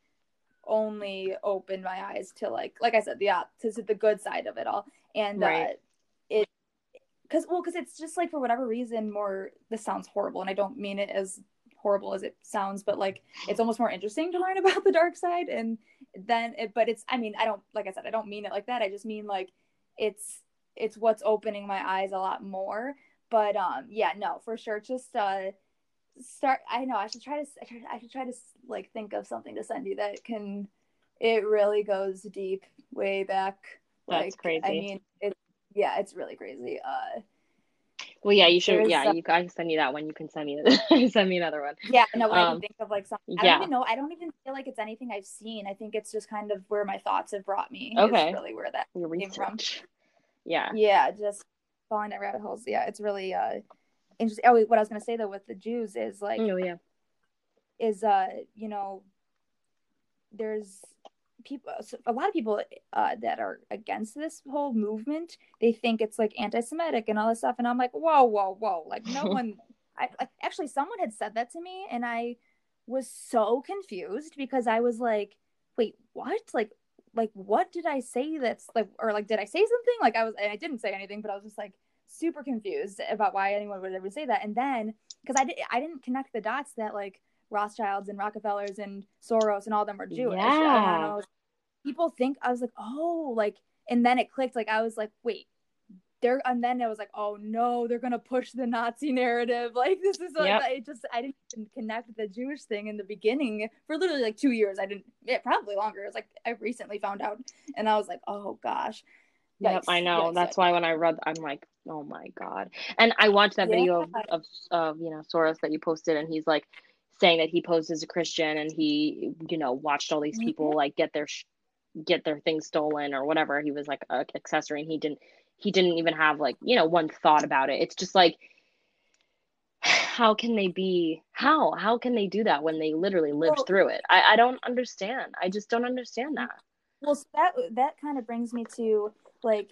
only opened my eyes to like I said, to the good side of it all. And because it's just like, for whatever reason, more, this sounds horrible, and I don't mean it as horrible as it sounds, but like, it's almost more interesting to learn about the dark side. And then I don't mean it like that. I just mean like, it's what's opening my eyes a lot more. But for sure, just I should try to like think of something to send you that can, it really goes deep, way back. Like, that's crazy. I mean, it's really crazy. Well, yeah, you should. Yeah, you guys send me that one. You can send me another one. Yeah, no, but I can think of like something. I don't even know. I don't even feel like it's anything I've seen. I think it's just kind of where my thoughts have brought me. Okay, is really where that came from. Yeah, just falling at rabbit holes. Yeah, it's really interesting. Oh, what I was gonna say though with the Jews is like, you know, there's people, a lot of people that are against this whole movement. They think it's like anti-Semitic and all this stuff, and I'm like, whoa, like no one. Actually, someone had said that to me, and I was so confused because I was like, wait, what? Like, what did I say? That's like, or like, did I say something? Like, I didn't say anything, but I was just like, super confused about why anyone would ever say that. And then, because I didn't connect the dots that, like, Rothschilds and Rockefellers and Soros and all them were Jewish. Yeah. I don't know. People think, I was like, oh, like, and then it clicked. Like, I was like, wait, there. And then I was like, oh no, they're going to push the Nazi narrative. Like, this is, like, yep. I didn't even connect the Jewish thing in the beginning for literally like 2 years. Probably longer. It was like, I recently found out, and I was like, oh gosh. Yep, I know. Yikes. That's why when I read, I'm like, oh my God. And I watched that video of you know, Soros that you posted, and he's like saying that he posed as a Christian, and he, you know, watched all these people like get their things stolen or whatever. He was like an accessory, and he didn't even have, like, you know, one thought about it. It's just like, how can they do that when they literally lived through it? I don't understand. I just don't understand that. Well, so that kind of brings me to, like,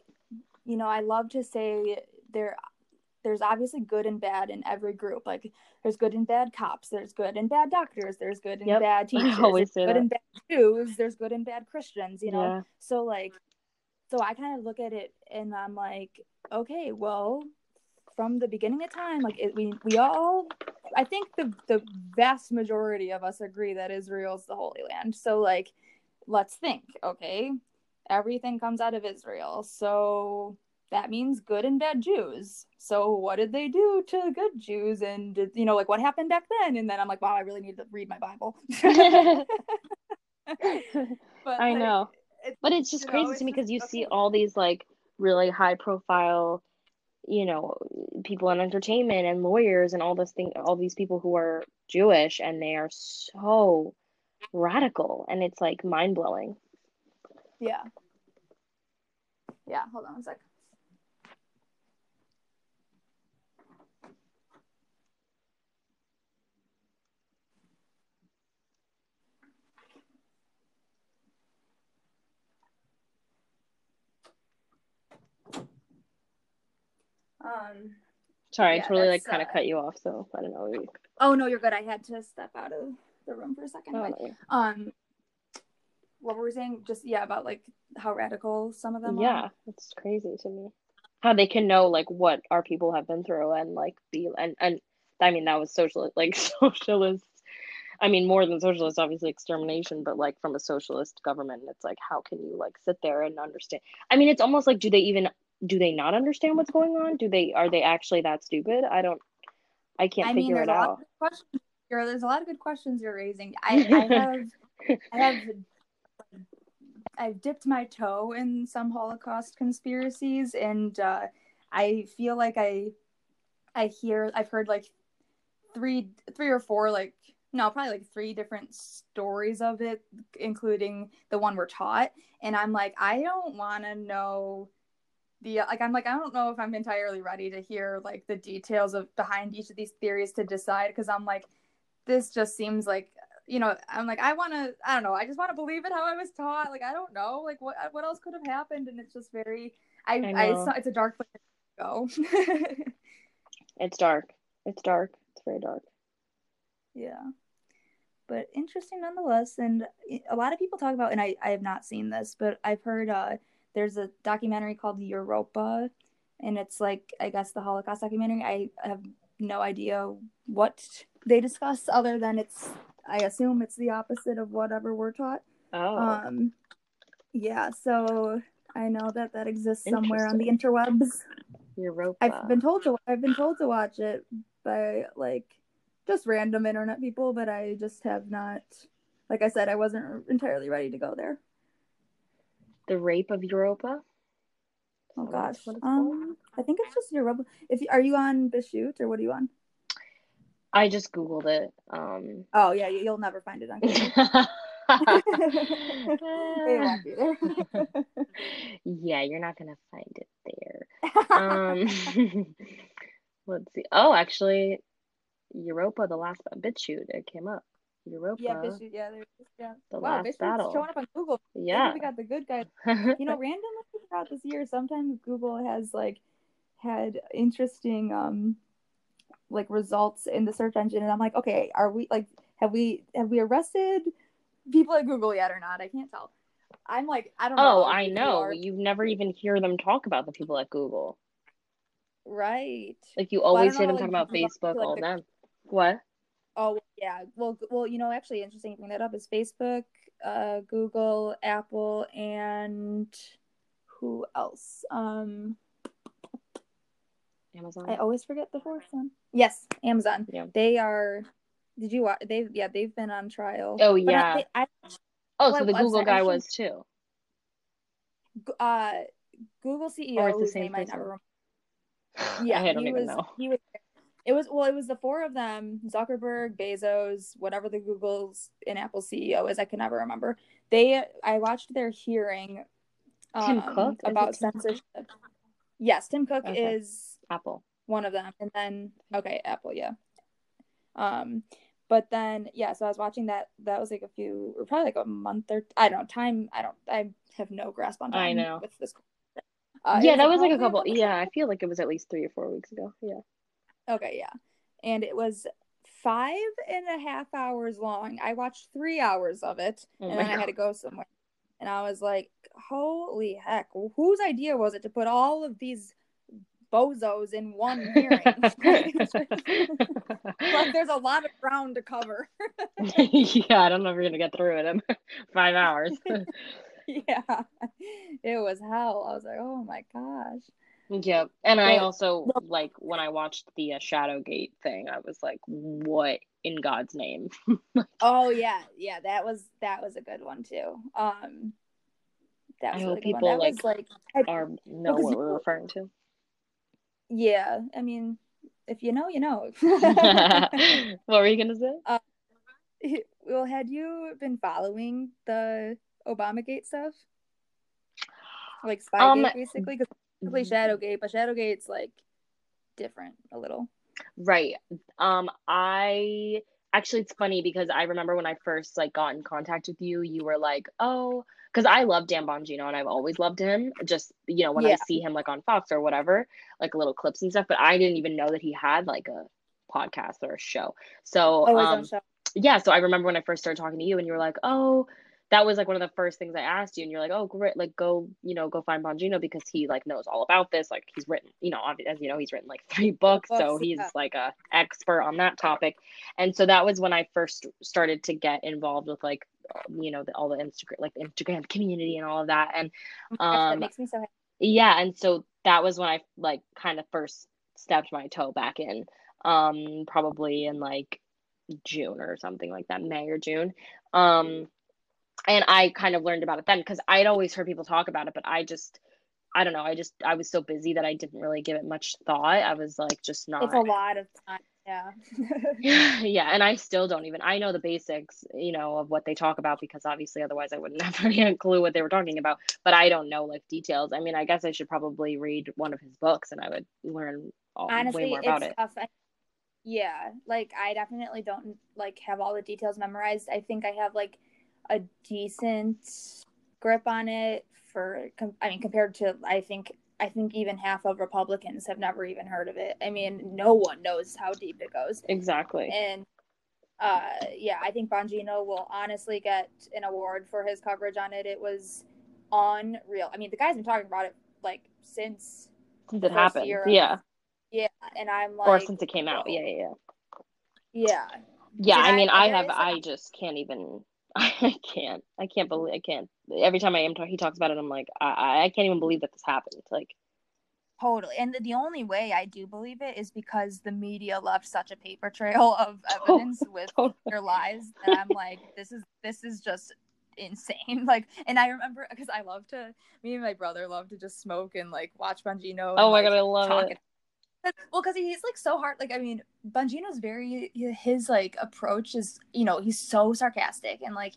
you know, I love to say there's obviously good and bad in every group. Like, there's good and bad cops, there's good and bad doctors, there's good and bad teachers, there's good and bad Jews, there's good and bad Christians, you know? Yeah. So, like, I kind of look at it, and I'm like, okay, well, from the beginning of time, like, I think the vast majority of us agree that Israel's the Holy Land. So, like, let's think, okay, everything comes out of Israel, so that means good and bad Jews. So what did they do to good Jews? And, you know, like, what happened back then? And then I'm like, wow, I really need to read my Bible. But I know. But it's just crazy to me, because you see all these, like, really high profile, you know, people in entertainment and lawyers and all this thing, all these people who are Jewish, and they are so radical, and it's, like, mind blowing. Yeah. Yeah. Hold on a sec. Sorry, I totally kind of cut you off, so I don't know. Oh no, you're good. I had to step out of the room for a second. Oh, but, what were we saying? Just about, like, how radical some of them are. Yeah, it's crazy to me how they can know, like, what our people have been through, and, like, be and I mean, that was socialist. I mean, more than socialist, obviously, extermination, but, like, from a socialist government, it's like, how can you, like, sit there and understand? I mean, it's almost like, do they not understand what's going on? Are they actually that stupid? I can't figure it out. There's a lot of good questions you're raising. I've dipped my toe in some Holocaust conspiracies, and I feel like I've heard, like, three different stories of it, including the one we're taught. And I'm like, I don't want to know I don't know if I'm entirely ready to hear, like, the details of behind each of these theories to decide, because I'm like, this just seems like, you know, I'm like, I don't know, I just want to believe it how I was taught. Like, I don't know, like, what else could have happened? And it's just very, it's a dark place to go. It's dark. It's very dark. Yeah. But interesting nonetheless. And a lot of people talk about, and I have not seen this, but I've heard, there's a documentary called Europa, and it's, like, I guess the Holocaust documentary. I have no idea what they discuss other than I assume it's the opposite of whatever we're taught. Oh. Yeah, so I know that exists somewhere on the interwebs. Europa. I've been told to watch it by, like, just random internet people, but I just have not, like I said, I wasn't entirely ready to go there. The Rape of Europa. Oh gosh, I think it's just Europa. Are you on Bishoot, or what are you on? I just googled it. Oh yeah, you'll never find it on Google. Yeah, you're not gonna find it there. Let's see. Oh, actually, Europa, the last Bishoot, it came up. Europa. Yeah, Bishop, yeah. Wow, Bishop's showing up on Google. Yeah. Maybe we got the good guys. You know, randomly throughout this year, sometimes Google has, like, had interesting, like, results in the search engine, and I'm like, okay, are we, like, have we arrested people at Google yet or not? I can't tell. I'm like, I don't know. Oh, I know. You never even hear them talk about the people at Google. Right. Like, you always hear them talking about Facebook, all them. What? Oh, yeah. Well, you know, actually, interesting you bring that up is Facebook, Google, Apple, and who else? Amazon. I always forget the fourth one. Yes, Amazon. Yeah. They are. Did you watch? They've been on trial. Oh, yeah. So the Google guy was too. Google CEO. Or it's the same person. Yeah, I don't even know. It was the four of them: Zuckerberg, Bezos, whatever the Google's and Apple CEO is. I can never remember. I watched their hearing. Tim Cook about censorship. Yes, Tim Cook is Apple, one of them, and then Apple, yeah. But then so I was watching that. That was probably a month or I don't know time. I have no grasp on time. I know with this. That was a couple. Yeah, I feel like it was at least 3 or 4 weeks ago. Yeah. Okay, yeah. And it was 5.5 hours long. I watched 3 hours of it, and then I had to go somewhere. And I was like, holy heck, whose idea was it to put all of these bozos in one hearing? Like, there's a lot of ground to cover. Yeah, I don't know if we're going to get through it in 5 hours. Yeah, it was hell. I was like, oh my gosh. Yeah, and I also, like, when I watched the Shadowgate thing, I was like, what in God's name? Oh, yeah, that was a good one, too. That was I hope people, one. Like, was, like are, know what we're referring to. Yeah, I mean, if you know, you know. What were you going to say? Well, had you been following the Obamagate stuff? Like, Spygate, basically? Probably Shadowgate, but Shadowgate's like different a little. Right. I actually, it's funny because I remember when I first like got in contact with you, you were like, oh, because I love Dan Bongino and I've always loved him. Just, you know, when I see him like on Fox or whatever, like little clips and stuff, but I didn't even know that he had like a podcast or a show. So so I remember when I first started talking to you and you were like, oh, that was like one of the first things I asked you, and you're like, "Oh, great! Like, go, you know, go find Bongino because he like knows all about this. Like, he's written, you know, as you know, he's written like 3 books, so he's like a expert on that topic." And so that was when I first started to get involved with like, you know, all the Instagram, like the Instagram community and all of that. And that makes me so happy. Yeah, and so that was when I like kind of first stepped my toe back in, probably in like June or something like that, May or June. And I kind of learned about it then because I'd always heard people talk about it, but I don't know. I was so busy that I didn't really give it much thought. I was like, just not. It's a lot of time. Yeah. Yeah. And I still don't even, I know the basics, you know, of what they talk about because obviously otherwise I wouldn't have any clue what they were talking about, but I don't know like details. I mean, I guess I should probably read one of his books and I would learn way more about it. Yeah. Like I definitely don't like have all the details memorized. I think I have like a decent grip on it compared to, I think even half of Republicans have never even heard of it. I mean, no one knows how deep it goes. Exactly. And I think Bongino will honestly get an award for his coverage on it. It was unreal. I mean, the guy's been talking about it like since it happened. Yeah. Yeah. And I'm like, or since it came out. Yeah. Yeah. I mean, I just can't even. I can't believe. Every time he talks about it, I'm like, I can't even believe that this happened. Like, totally. And the only way I do believe it is because the media left such a paper trail of evidence with their lies that I'm like, this is just insane. Like, and I remember because me and my brother love to just smoke and like watch Bongino. Oh my god, I love it. Well, because he's like so hard. Like, I mean, Bongino's his like approach is, you know, he's so sarcastic and like,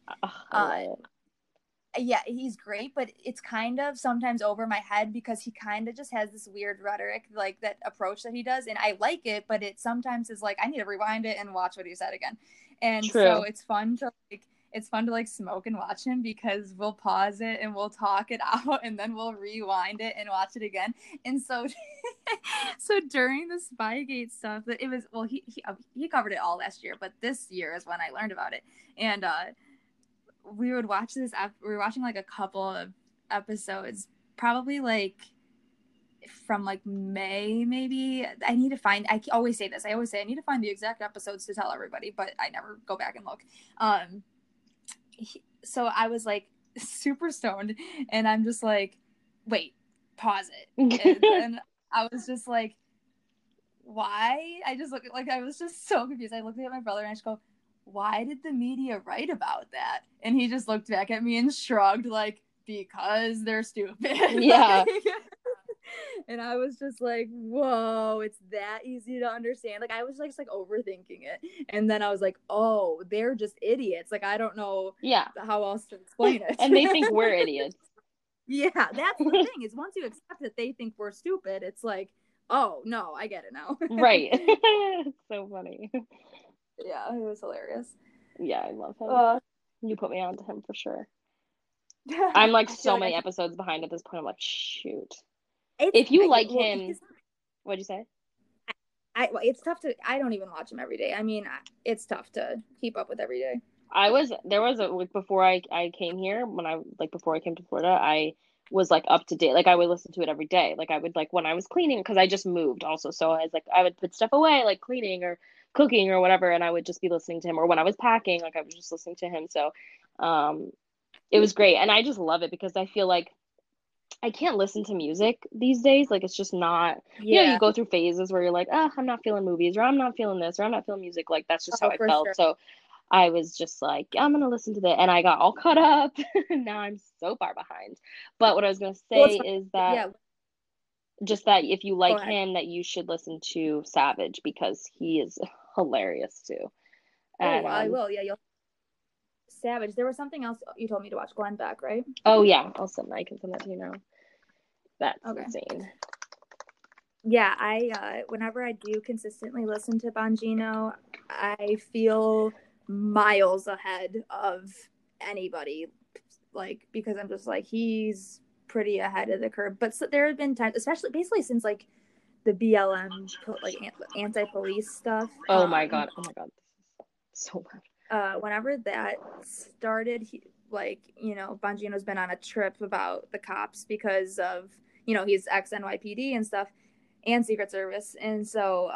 he's great, but it's kind of sometimes over my head because he kind of just has this weird rhetoric, like that approach that he does, and I like it, but it sometimes is like I need to rewind it and watch what he said again, and so it's fun to like. It's fun to like smoke and watch him because we'll pause it and we'll talk it out and then we'll rewind it and watch it again. And so, during the Spygate stuff, that it was he covered it all last year, but this year is when I learned about it. And we would watch this. We were watching like a couple of episodes, probably like from like May, maybe. I need to find, I always say this, I always say I need to find the exact episodes to tell everybody, but I never go back and look. So I was like super stoned and I'm just like, wait, pause it. And then I was just like, why? I just looked like, I was just so confused. I looked at my brother and I just go, why did the media write about that? And he just looked back at me and shrugged like, because they're stupid. Yeah. And I was just like, whoa, it's that easy to understand. Like, I was just like overthinking it. And then I was like, oh, they're just idiots. Like, I don't know how else to explain it. And they think we're idiots. Yeah, that's the thing, is once you accept that they think we're stupid, it's like, oh, no, I get it now. Right. It's so funny. Yeah, it was hilarious. Yeah, I love him. You put me on to him for sure. I'm like so many episodes behind at this point. I'm like, shoot. If you like him, what'd you say? Well, it's tough to, I don't even watch him every day. I mean, it's tough to keep up with every day. Before I came to Florida, I was like up to date. Like I would listen to it every day. Like I would like when I was cleaning, because I just moved also. So I was like, I would put stuff away, like cleaning or cooking or whatever. And I would just be listening to him, or when I was packing, like I was just listening to him. So it was great. And I just love it because I feel like I can't listen to music these days. Like it's just not, you know, you go through phases where you're like, oh, I'm not feeling movies, or I'm not feeling this, or I'm not feeling music. Like that's just how I felt. Sure. So I was just like, I'm going to listen to that. And I got all caught up. Now I'm so far behind. But what I was going to say is that just that if you like him, that you should listen to Savage, because he is hilarious too. And, I will. Yeah. Savage. There was something else you told me to watch. Glenn Beck, right? Oh, yeah. Awesome. I can send that to you now. That's insane. Yeah. I whenever I do consistently listen to Bongino, I feel miles ahead of anybody, like, because I'm just like, he's pretty ahead of the curve. But so there have been times, especially basically since like the BLM like anti-police stuff. Oh my god, this is so bad. Whenever that started, he, like, you know, Bongino's been on a trip about the cops because of, you know, he's ex-NYPD and stuff and Secret Service, and so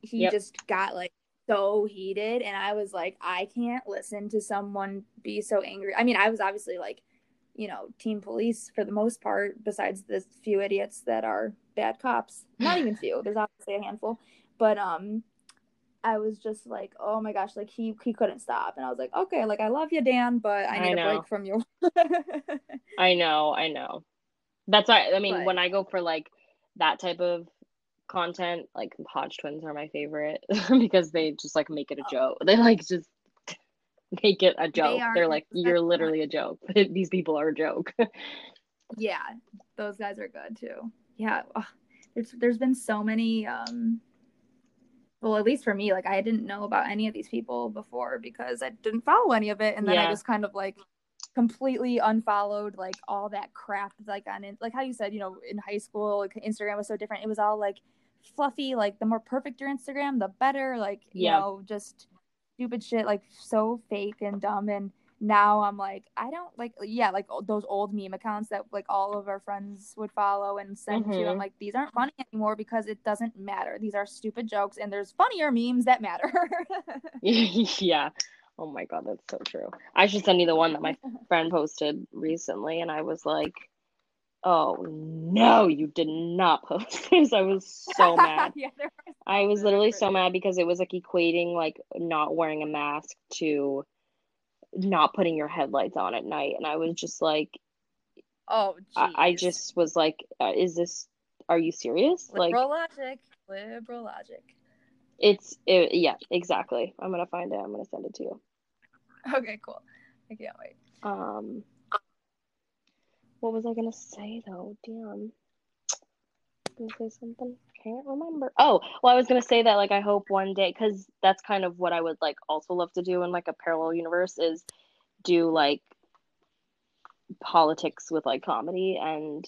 he just got like so heated, and I was like, I can't listen to someone be so angry. I mean, I was obviously like, you know, team police for the most part, besides the few idiots that are bad cops. Not even few, there's obviously a handful. But I was just like, oh my gosh, like he couldn't stop. And I was like, okay, like I love you, Dan, but I need a break from you. I know. That's why when I go for like that type of content, like Hodge twins are my favorite because they just like make it a joke. They like just make it a joke. They're like, you're literally a joke. These people are a joke. Yeah, those guys are good too. Yeah, there's been so many. Well, at least for me, like I didn't know about any of these people before because I didn't follow any of it, and then I just kind of like completely unfollowed like all that crap, like on it, like how you said, you know, in high school, like Instagram was so different. It was all like fluffy, like the more perfect your Instagram, the better, like you know, just stupid shit, like so fake and dumb. And now I'm like, I don't like like those old meme accounts that like all of our friends would follow and send to. I'm like, these aren't funny anymore because it doesn't matter, these are stupid jokes and there's funnier memes that matter. Yeah. Oh my god, that's so true. I should send you the one that my friend posted recently, and I was like, oh no, you did not post this. I was so mad. I was literally so mad because it was like equating like not wearing a mask to not putting your headlights on at night, and I was just like, oh geez. I just was like, are you serious? Liberal logic. Yeah, exactly. I'm gonna find it. I'm gonna send it to you. Okay, cool. I can't wait. What was I gonna say though? Damn. Did I say something? I can't remember. Oh, well, I was gonna say that like I hope one day, because that's kind of what I would like also love to do in like a parallel universe, is do like politics with like comedy and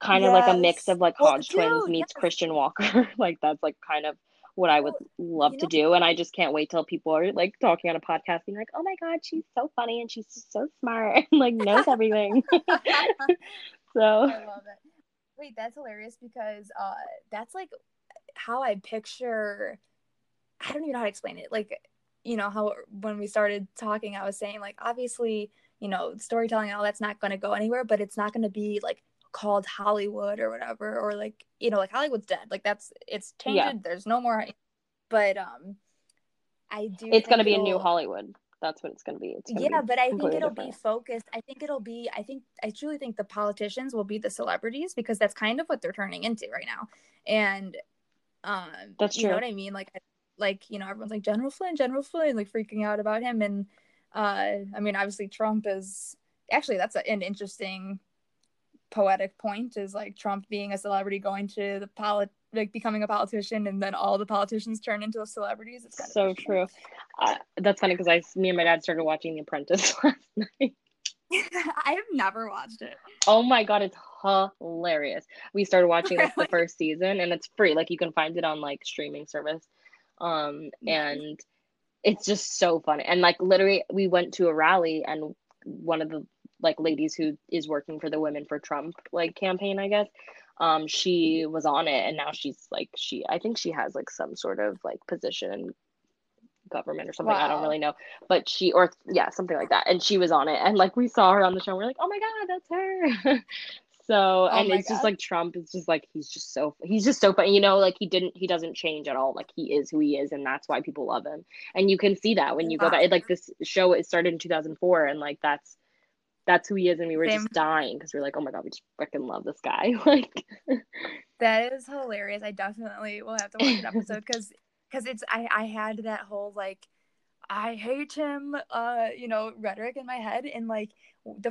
kind of like a mix of like Hodge Twins meets Christian Walker. Like that's like kind of what I would love to do. And I just can't wait till people are like talking on a podcast being like, oh my god, she's so funny and she's so smart and like knows everything. So I love it. Wait, that's hilarious because that's like how I picture. I don't even know how to explain it. Like, you know, how when we started talking, I was saying, like, obviously, you know, storytelling and all that's not going to go anywhere, but it's not going to be like called Hollywood or whatever, or like, you know, like Hollywood's dead. Like it's tainted. Yeah. There's no more. But I do. It's going to be a new Hollywood. That's what it's going to be. Yeah, but I think it'll be focused. I truly think the politicians will be the celebrities because that's kind of what they're turning into right now. And that's true. You know what I mean? Like, you know, everyone's like General Flynn, like freaking out about him. And I mean, obviously Trump is actually, that's an interesting poetic point, is like Trump being a celebrity going to the like becoming a politician, and then all the politicians turn into celebrities. It's kind so of true. That's funny because me and my dad started watching The Apprentice last night. I have never watched it. Oh my god, it's hilarious. We started watching like the first season, and it's free. Like you can find it on like streaming service. And it's just so funny. And like literally, we went to a rally, and one of the like ladies who is working for the Women for Trump like campaign, I guess. She was on it, and now she's like I think she has like some sort of like position in government or something. Wow. I don't really know, but something like that. And she was on it, and like we saw her on the show, and we're like, oh my god, that's her. So and it's god. Just like Trump is just like he's just so funny. You know, like he doesn't change at all. Like he is who he is, and that's why people love him. And you can see that when you go back. Like this show, it started in 2004, and like that's who he is, and we were just dying because we were like, oh my god, we just freaking love this guy. Like that is hilarious. I definitely will have to watch an episode because it's I had that whole like I hate him you know rhetoric in my head, and like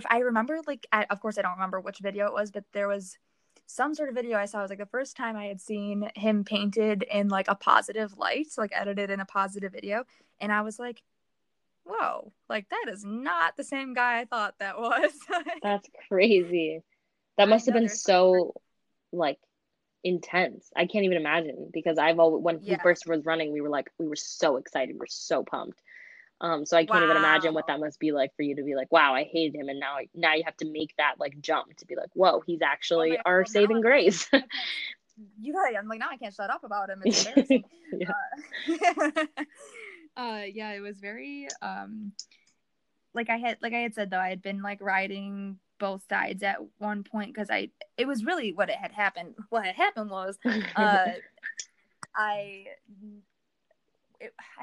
I remember like of course I don't remember which video it was, but there was some sort of video I saw. It was like the first time I had seen him painted in like a positive light, so like edited in a positive video, and I was like, whoa, like that is not the same guy I thought that was. That's crazy. That must have been so like intense. I can't even imagine, because I've always, when he first was running, we were so excited, we're so pumped. So I can't even imagine what that must be like for you to be like, wow, I hated him, and now you have to make that like jump to be like, whoa, he's actually our saving grace. You got it. I'm like, now I can't shut up about him. It's embarrassing. Yeah, it was very like I had said though, I had been like riding both sides at one point, because it was really what had happened. What had happened was I'm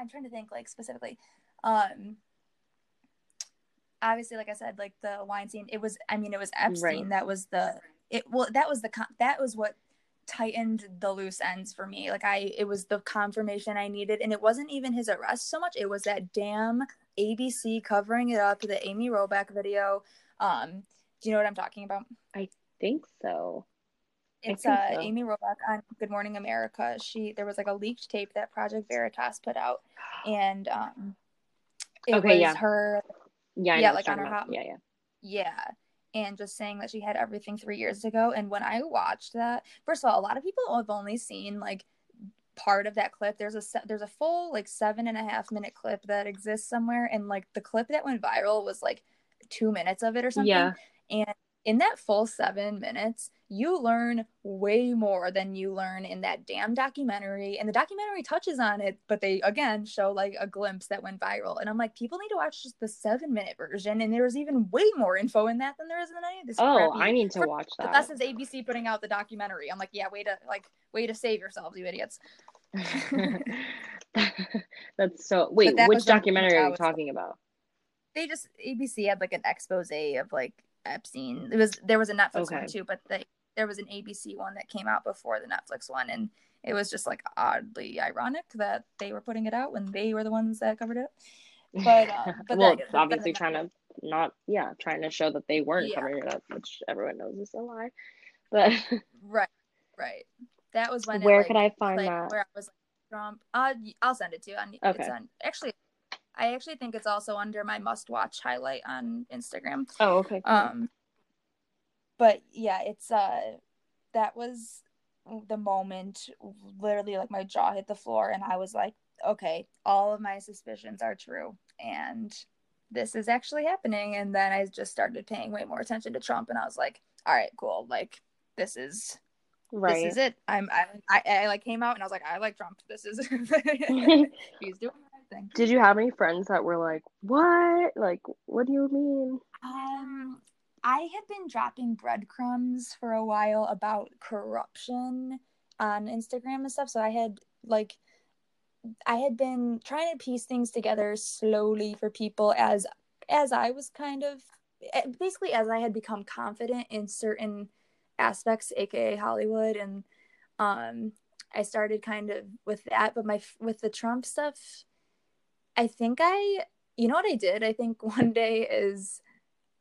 trying to think like specifically. Obviously, like I said, like the Weinstein. It was Epstein. Right. That was what tightened the loose ends for me. Like it was the confirmation I needed, and it wasn't even his arrest so much. It was that damn ABC covering it up, the Amy Robach video. Do you know what I'm talking about? I think so. It's Amy Robach on Good Morning America. There was like a leaked tape that Project Veritas put out, and her. Yeah, like on her hot. Yeah. And just saying that she had everything 3 years ago. And when I watched that, first of all, a lot of people have only seen like part of that clip. There's a full like 7.5 minute clip that exists somewhere, and like the clip that went viral was like 2 minutes of it or something. Yeah. And in that full 7 minutes, you learn way more than you learn in that damn documentary. And the documentary touches on it, but they, again, show like a glimpse that went viral. And I'm like, people need to watch just the 7 minute version. And there was even way more info in that than there is in any of this. Oh, I need to watch that. That's since ABC putting out the documentary. I'm like, yeah, way to save yourselves, you idiots. That's so, which documentary are you talking about? ABC had like an expose of like, Epstein. There was a Netflix one too, but there was an ABC one that came out before the Netflix one, and it was just like oddly ironic that they were putting it out when they were the ones that covered it. But well, it's obviously trying to show that they weren't covering it up, which everyone knows is a lie. But right, that was when. Where could I find that? Where I was like, Trump. I'll send it to you. It's on, actually. I actually think it's also under my must-watch highlight on Instagram. Oh, okay. But yeah, it's that was the moment. Literally, like my jaw hit the floor, and I was like, "Okay, all of my suspicions are true, and this is actually happening." And then I just started paying way more attention to Trump, and I was like, "All right, cool. Like this is it. I came out and I was like, I like Trump. This is he's doing everything. Did you have any friends that were like, what? Like, what do you mean? I had been dropping breadcrumbs for a while about corruption on Instagram and stuff. So I had been trying to piece things together slowly for people as I was kind of basically as I had become confident in certain aspects, aka Hollywood, and I started kind of with that. But with the Trump stuff, I think one day is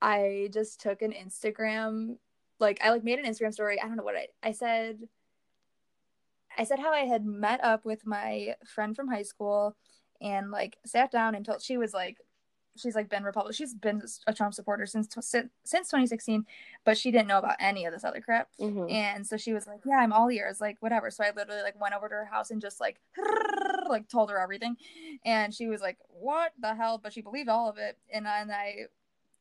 I just took an Instagram, like I like made an Instagram story. I don't know what I said how I had met up with my friend from high school and like sat down and told, she's been a Trump supporter since 2016, but she didn't know about any of this other crap. Mm-hmm. And so she was like, yeah, I'm all ears, like whatever. So I literally like went over to her house and just like told her everything. And she was like, what the hell? But she believed all of it. And then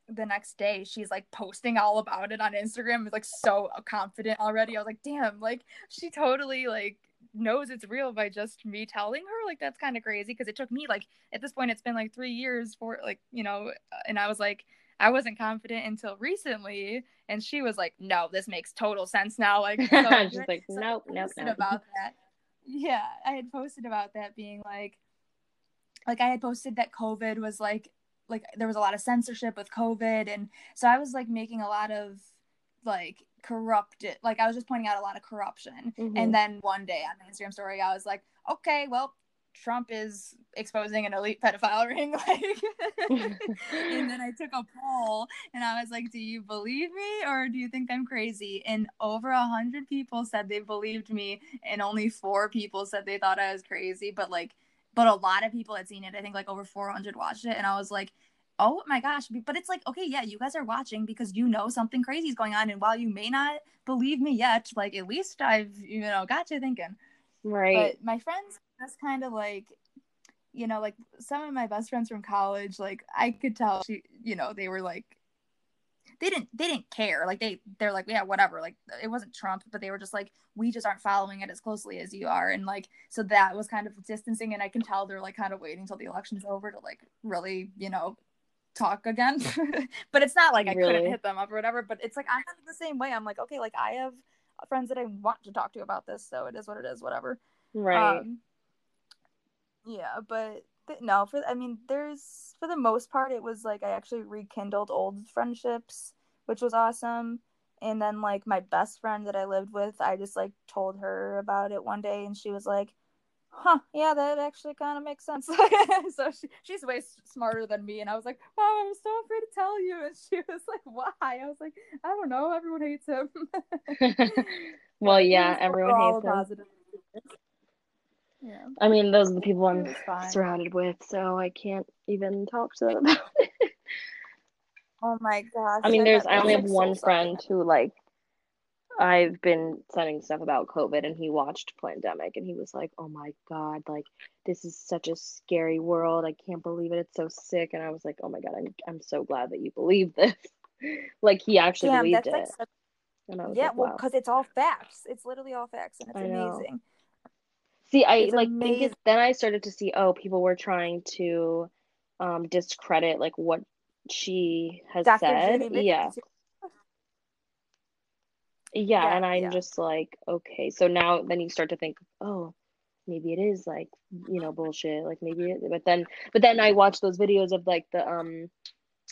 the next day she's like posting all about it on Instagram. It's like so confident already. I was like, damn, like she totally like knows it's real by just me telling her. Like that's kind of crazy, because it took me like at this point it's been like 3 years for like, you know, and I was like, I wasn't confident until recently, and she was like, no, this makes total sense now. Like so she's like, nope. About that. Yeah, I had posted about that being like I had posted that COVID was like there was a lot of censorship with COVID, and so I was like making a lot of like corrupted, like I was just pointing out a lot of corruption. Mm-hmm. And then one day on the Instagram story I was like, okay, well, Trump is exposing an elite pedophile ring, like and then I took a poll and I was like, do you believe me or do you think I'm crazy? And over 100 people said they believed me, and only 4 people said they thought I was crazy, but a lot of people had seen it. I think like over 400 watched it. And I was like, oh my gosh. But it's like, okay, yeah, you guys are watching because you know something crazy is going on. And while you may not believe me yet, like at least I've, you know, got you thinking. Right. But my friends, that's kind of like, you know, like some of my best friends from college, like I could tell, you know, they were like, they didn't care. Like they're like, yeah, whatever. Like it wasn't Trump, but they were just like, we just aren't following it as closely as you are. And like, so that was kind of distancing. And I can tell they're like kind of waiting till the election's over to like really, you know, talk again. But it's not like I really couldn't hit them up or whatever, but it's like, I'm not the same way. I'm like, okay, like I have friends that I want to talk to about this. So it is what it is, whatever. Right. Yeah, but no, for the most part, it was like I actually rekindled old friendships, which was awesome. And then like my best friend that I lived with, I just like told her about it one day, and she was like, huh, yeah, that actually kind of makes sense. So she's way smarter than me, and I was like, wow, I was so afraid to tell you. And she was like, why? I was like, I don't know, everyone hates him. Well, yeah, everyone hates him. Positive. Yeah. I mean, those are the people I'm surrounded with, so I can't even talk to them about it. Oh my gosh. I mean, I only have one friend who, like, I've been sending stuff about COVID, and he watched Plandemic, and he was like, oh my God, like, this is such a scary world. I can't believe it. It's so sick. And I was like, oh my God, I'm so glad that you believe this. Like, he actually believed it. Wow. Because it's all facts. It's literally all facts, and it's amazing. See, then I started to see, oh, people were trying to discredit, like, what she has said. Yeah, and I'm just like, okay. So now, then you start to think, oh, maybe it is, like, you know, bullshit. Like, maybe it, but then I watched those videos of, like, the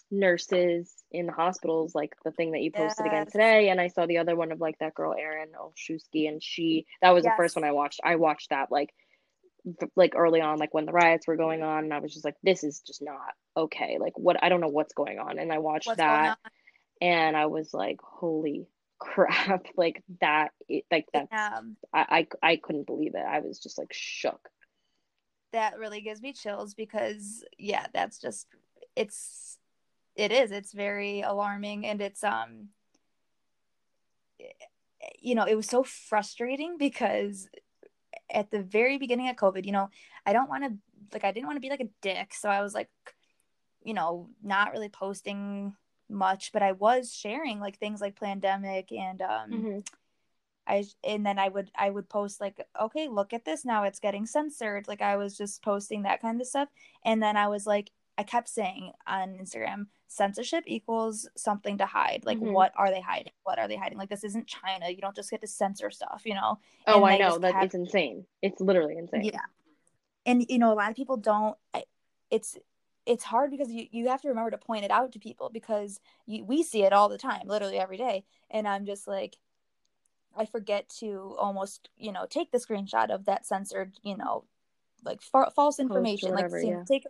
nurses in the hospitals, like the thing that you posted again today, and I saw the other one of like that girl Erin Olszewski, and that was the first one I watched that like early on, like when the riots were going on, and I was just like, this is just not okay, like what, I don't know what's going on. And I watched that and I was like, holy crap, like that, like that, I couldn't believe it. I was just like shook. That really gives me chills, because yeah, that's just, it's very alarming. And it's, you know, it was so frustrating because at the very beginning of COVID, you know, I didn't want to be like a dick. So I was like, you know, not really posting much, but I was sharing like things like Plandemic and, And then I would post like, okay, look at this now, it's getting censored. Like, I was just posting that kind of stuff. And then I was like, I kept saying on Instagram, censorship equals something to hide. Like, mm-hmm. What are they hiding? What are they hiding? Like, this isn't China. You don't just get to censor stuff, you know? Oh, I know. It's insane. It's literally insane. Yeah. And, you know, a lot of people don't, it's hard because you have to remember to point it out to people, because we see it all the time, literally every day. And I'm just like, I forget to almost, you know, take the screenshot of that censored, you know, like false information, whatever, like, you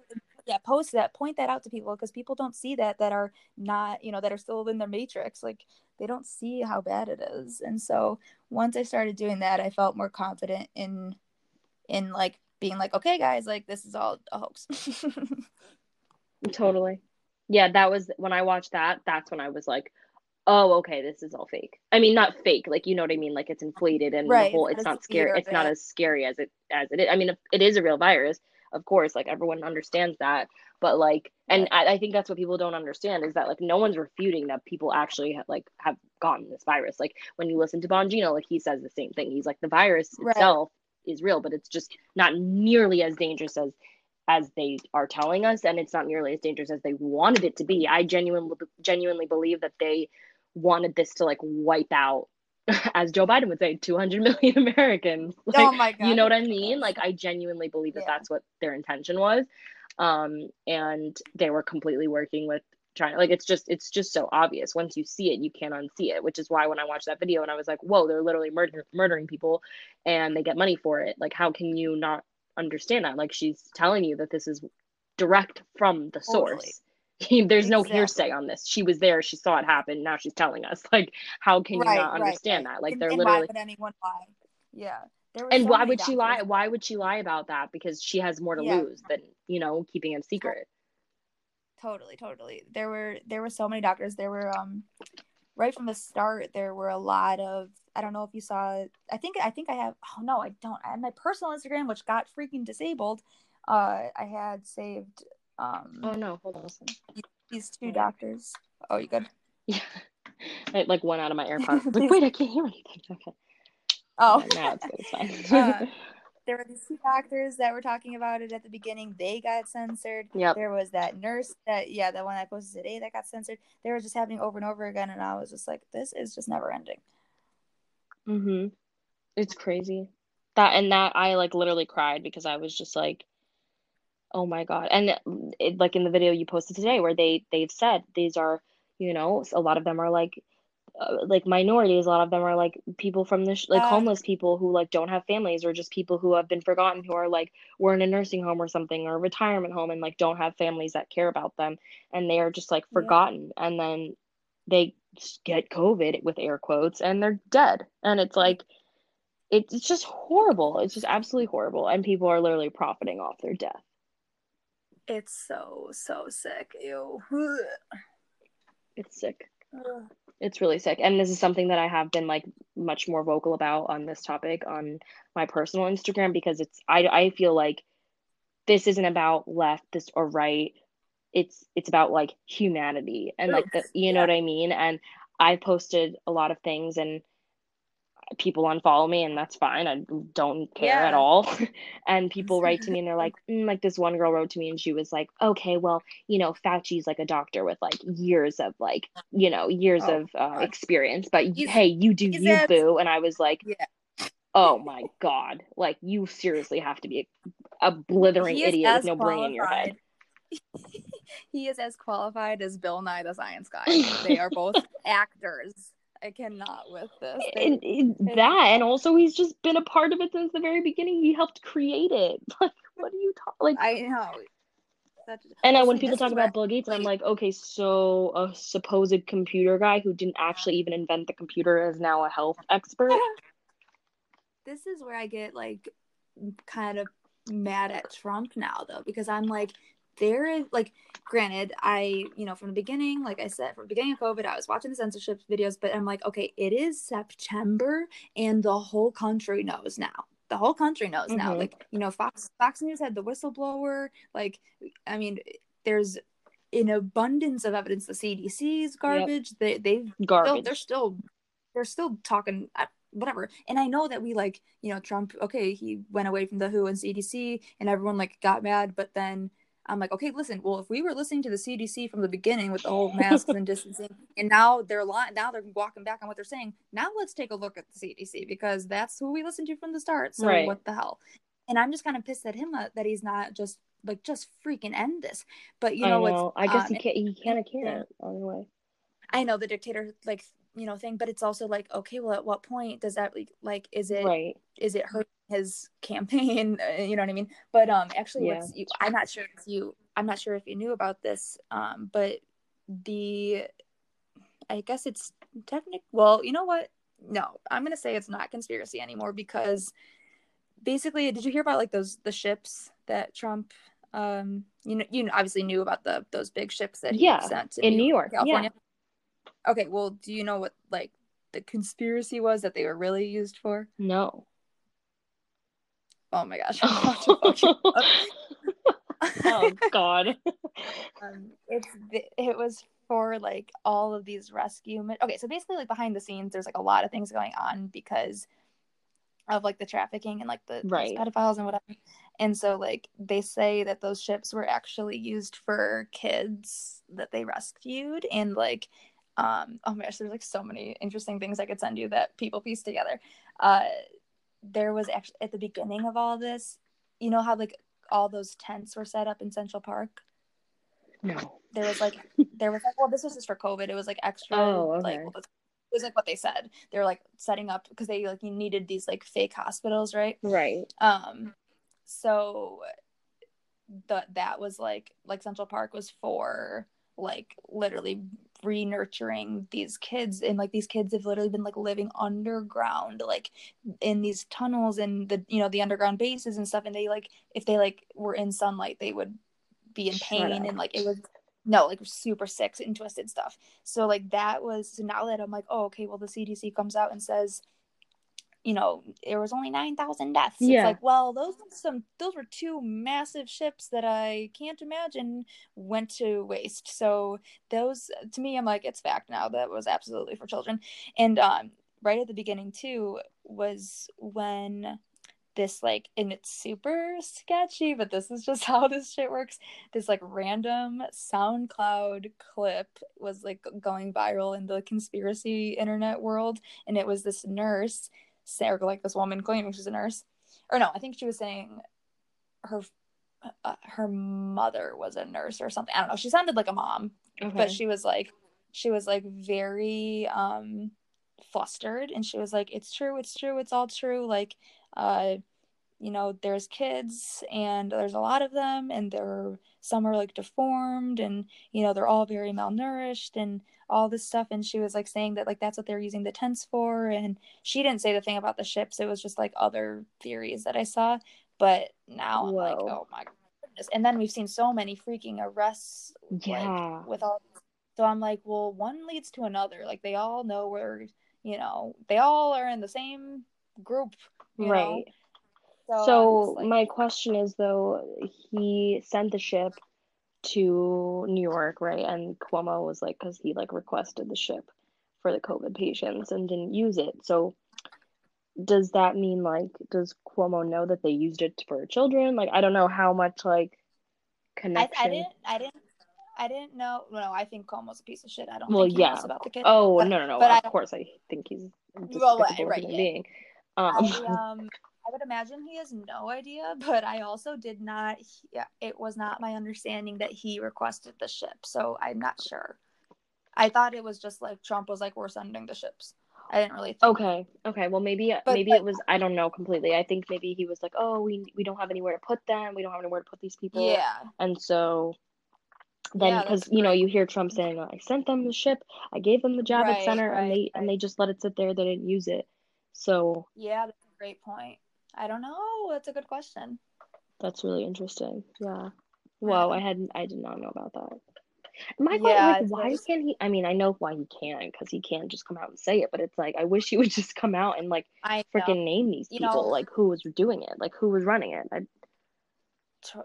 know, post that, point that out to people, because people don't see that are not, you know, that are still in their matrix. Like, they don't see how bad it is. And so once I started doing that, I felt more confident in like being like, okay, guys, like, this is all a hoax. Totally. Yeah. That was when I watched that. That's when I was like, oh, okay, this is all fake. I mean, not fake, like, you know what I mean? Like, it's inflated and right. The whole, it's not scary. It's not as scary as it is. I mean, it is a real virus, of course, like, everyone understands that, but like, and I think that's what people don't understand, is that, like, no one's refuting that people actually have gotten this virus. Like, when you listen to Bongino, like, he says the same thing. He's like, the virus itself is real, but it's just not nearly as dangerous as they are telling us. And it's not nearly as dangerous as they wanted it to be. I genuinely believe that they wanted this to, like, wipe out, as Joe Biden would say, 200 million Americans. Like, oh my God. You know what I mean? Like, I genuinely believe that that's what their intention was. And they were completely working with China. Like, it's just so obvious. Once you see it, you can't unsee it, which is why when I watched that video and I was like, whoa, they're literally murdering people and they get money for it. Like, how can you not understand that? Like, she's telling you that this is direct from the source. Totally. There's no hearsay on this. She was there. She saw it happen. Now she's telling us. Like, how can you not understand that? Like, they're literally. Why would anyone lie? Yeah. And why would she lie? Why would she lie about that? Because she has more to lose than, you know, keeping it secret. Totally. There were so many doctors. There were right from the start. There were a lot of. I don't know if you saw. I think I have. Oh no, I don't. I have my personal Instagram, which got freaking disabled. I had saved. Oh no, hold on a second. These two doctors. Oh, you good? Yeah. I like went out of my AirPods. Like, wait, I can't hear anything. Okay. Oh. No, it's fine. There were these two doctors that were talking about it at the beginning. They got censored. Yep. There was that nurse that one I posted today that got censored. They were just happening over and over again, and I was just like, this is just never ending. Mm-hmm. It's crazy. That I like literally cried because I was just like, oh my God. And it, like in the video you posted today where they've said these are, you know, a lot of them are like minorities. A lot of them are like people from the, homeless people who like don't have families, or just people who have been forgotten, who are like, were in a nursing home or something, or a retirement home, and like don't have families that care about them. And they are just like forgotten. Yeah. And then they get COVID with air quotes and they're dead. And it's like, it's just horrible. It's just absolutely horrible. And people are literally profiting off their death. It's so sick. Ew. It's sick. Ugh. It's really sick. And this is something that I have been like much more vocal about on this topic on my personal Instagram, because it's, I feel like this isn't about left, this or right. It's about like humanity and like, the, you know what I mean? And I posted a lot of things and people unfollow me, and that's fine. I don't care at all. And people write to me and they're like this one girl wrote to me and she was like, okay, well, you know, Fauci's like a doctor with like years of like, you know, years of experience, but hey, you do you, boo. And I was like, oh my God, like you seriously have to be a blithering idiot with no brain in your head. He is as qualified as Bill Nye the Science Guy. They are both actors. I cannot with this. And also he's just been a part of it since the very beginning. He helped create it. Like, what are you talking? Like, I know. When people talk about Bill Gates, I'm like, okay, so a supposed computer guy who didn't actually even invent the computer is now a health expert. This is where I get like kind of mad at Trump now, though, because I'm like, there is, like, granted, I, you know, from the beginning, like I said, from the beginning of COVID, I was watching the censorship videos, but I'm like, okay, it is September, and the whole country knows now. The whole country knows now. Like, you know, Fox News had the whistleblower. Like, I mean, there's an abundance of evidence. The CDC's garbage. They're still talking. whatever. And I know that we, like, you know, Trump, okay, he went away from the WHO and CDC and everyone, like, got mad. But then I'm like, okay, listen, well, if we were listening to the CDC from the beginning with the whole masks and distancing, and now they're walking back on what they're saying, now let's take a look at the CDC, because that's who we listened to from the start. So right. What the hell? And I'm just kind of pissed at him that he's not just like, just freaking end this. But, you know, I guess he can't anyway. I know the dictator, like, you know, thing, but it's also like, okay, well, at what point does that, like, is it hurting his campaign? You know what I mean? But actually, yeah. I'm not sure if you knew about this, but I guess it's technical. Well, you know what? No, I'm going to say it's not conspiracy anymore, because basically, did you hear about, like, the ships that Trump, you obviously knew about those big ships that he sent to in New York, California. Yeah. Okay, well, do you know what, like, the conspiracy was that they were really used for? No. Oh, my gosh. Oh, God. It was for, like, all of these rescue... Okay, so basically, like, behind the scenes, there's, like, a lot of things going on because of, like, the trafficking and, like, the pedophiles and whatever. And so, like, they say that those ships were actually used for kids that they rescued and, like... oh my gosh, there's like so many interesting things I could send you that people piece together. There was actually, at the beginning of all this, you know how like all those tents were set up in Central Park? No. There was like, well, this was just for COVID. It was like extra, like, well, it was like what they said. They were like setting up, because they like, you needed these like fake hospitals, right? Right. So that was like Central Park was for like literally re-nurturing these kids, and like these kids have literally been like living underground, like in these tunnels and the, you know, the underground bases and stuff, and they like, if they like were in sunlight they would be in pain and like it was like super sick and twisted stuff. So like that was, so now that I'm like, oh okay, well the CDC comes out and says, you know, there was only 9,000 deaths. Yeah. It's like, well, those were two massive ships that I can't imagine went to waste. So those, to me, I'm like, it's fact now. That was absolutely for children. And right at the beginning too was when this like, and it's super sketchy, but this is just how this shit works. This like random SoundCloud clip was like going viral in the conspiracy internet world, and it was this nurse. Sarah, like this woman claiming she's a nurse, or no, I think she was saying her mother was a nurse or something. I don't know. She sounded like a mom, but she was like very flustered, and she was like, "It's true, it's all true." Like, you know, there's kids, and there's a lot of them, and some are like deformed, and you know, they're all very malnourished, and all this stuff. And she was like saying that like that's what they're using the tents for, and she didn't say the thing about the ships. It was just like other theories that I saw. But now I'm like, oh my goodness. And then we've seen so many freaking arrests like, with all this. So I'm like, well, one leads to another, like they all know where, you know, they all are in the same group, you know? So like, my question is though, he sent the ship to New York, right? And Cuomo was like, because he like requested the ship for the COVID patients and didn't use it. So does that mean like, does Cuomo know that they used it for children? Like, I don't know how much like connection. I didn't know. No, I think Cuomo's a piece of shit. I don't. Well, think he knows about the kids. Oh, but, no. But of course, I think he's being. I would imagine he has no idea, but I also did not. It was not my understanding that he requested the ship, so I'm not sure. I thought it was just like Trump was like, "We're sending the ships." I didn't really think. Okay. Well, maybe it was. I don't know completely. I think maybe he was like, "Oh, we don't have anywhere to put them. We don't have anywhere to put these people." Yeah. And so then, because you know, you hear Trump saying, "I sent them the ship. I gave them the job at center, and they just let it sit there. They didn't use it." So yeah, that's a great point. I don't know. That's a good question. That's really interesting. Yeah. Whoa, I did not know about that. Michael, like, why can't he? I mean, I know why he can, because he can't just come out and say it. But it's like, I wish he would just come out and like freaking name these people, you know, like who was doing it, like who was running it.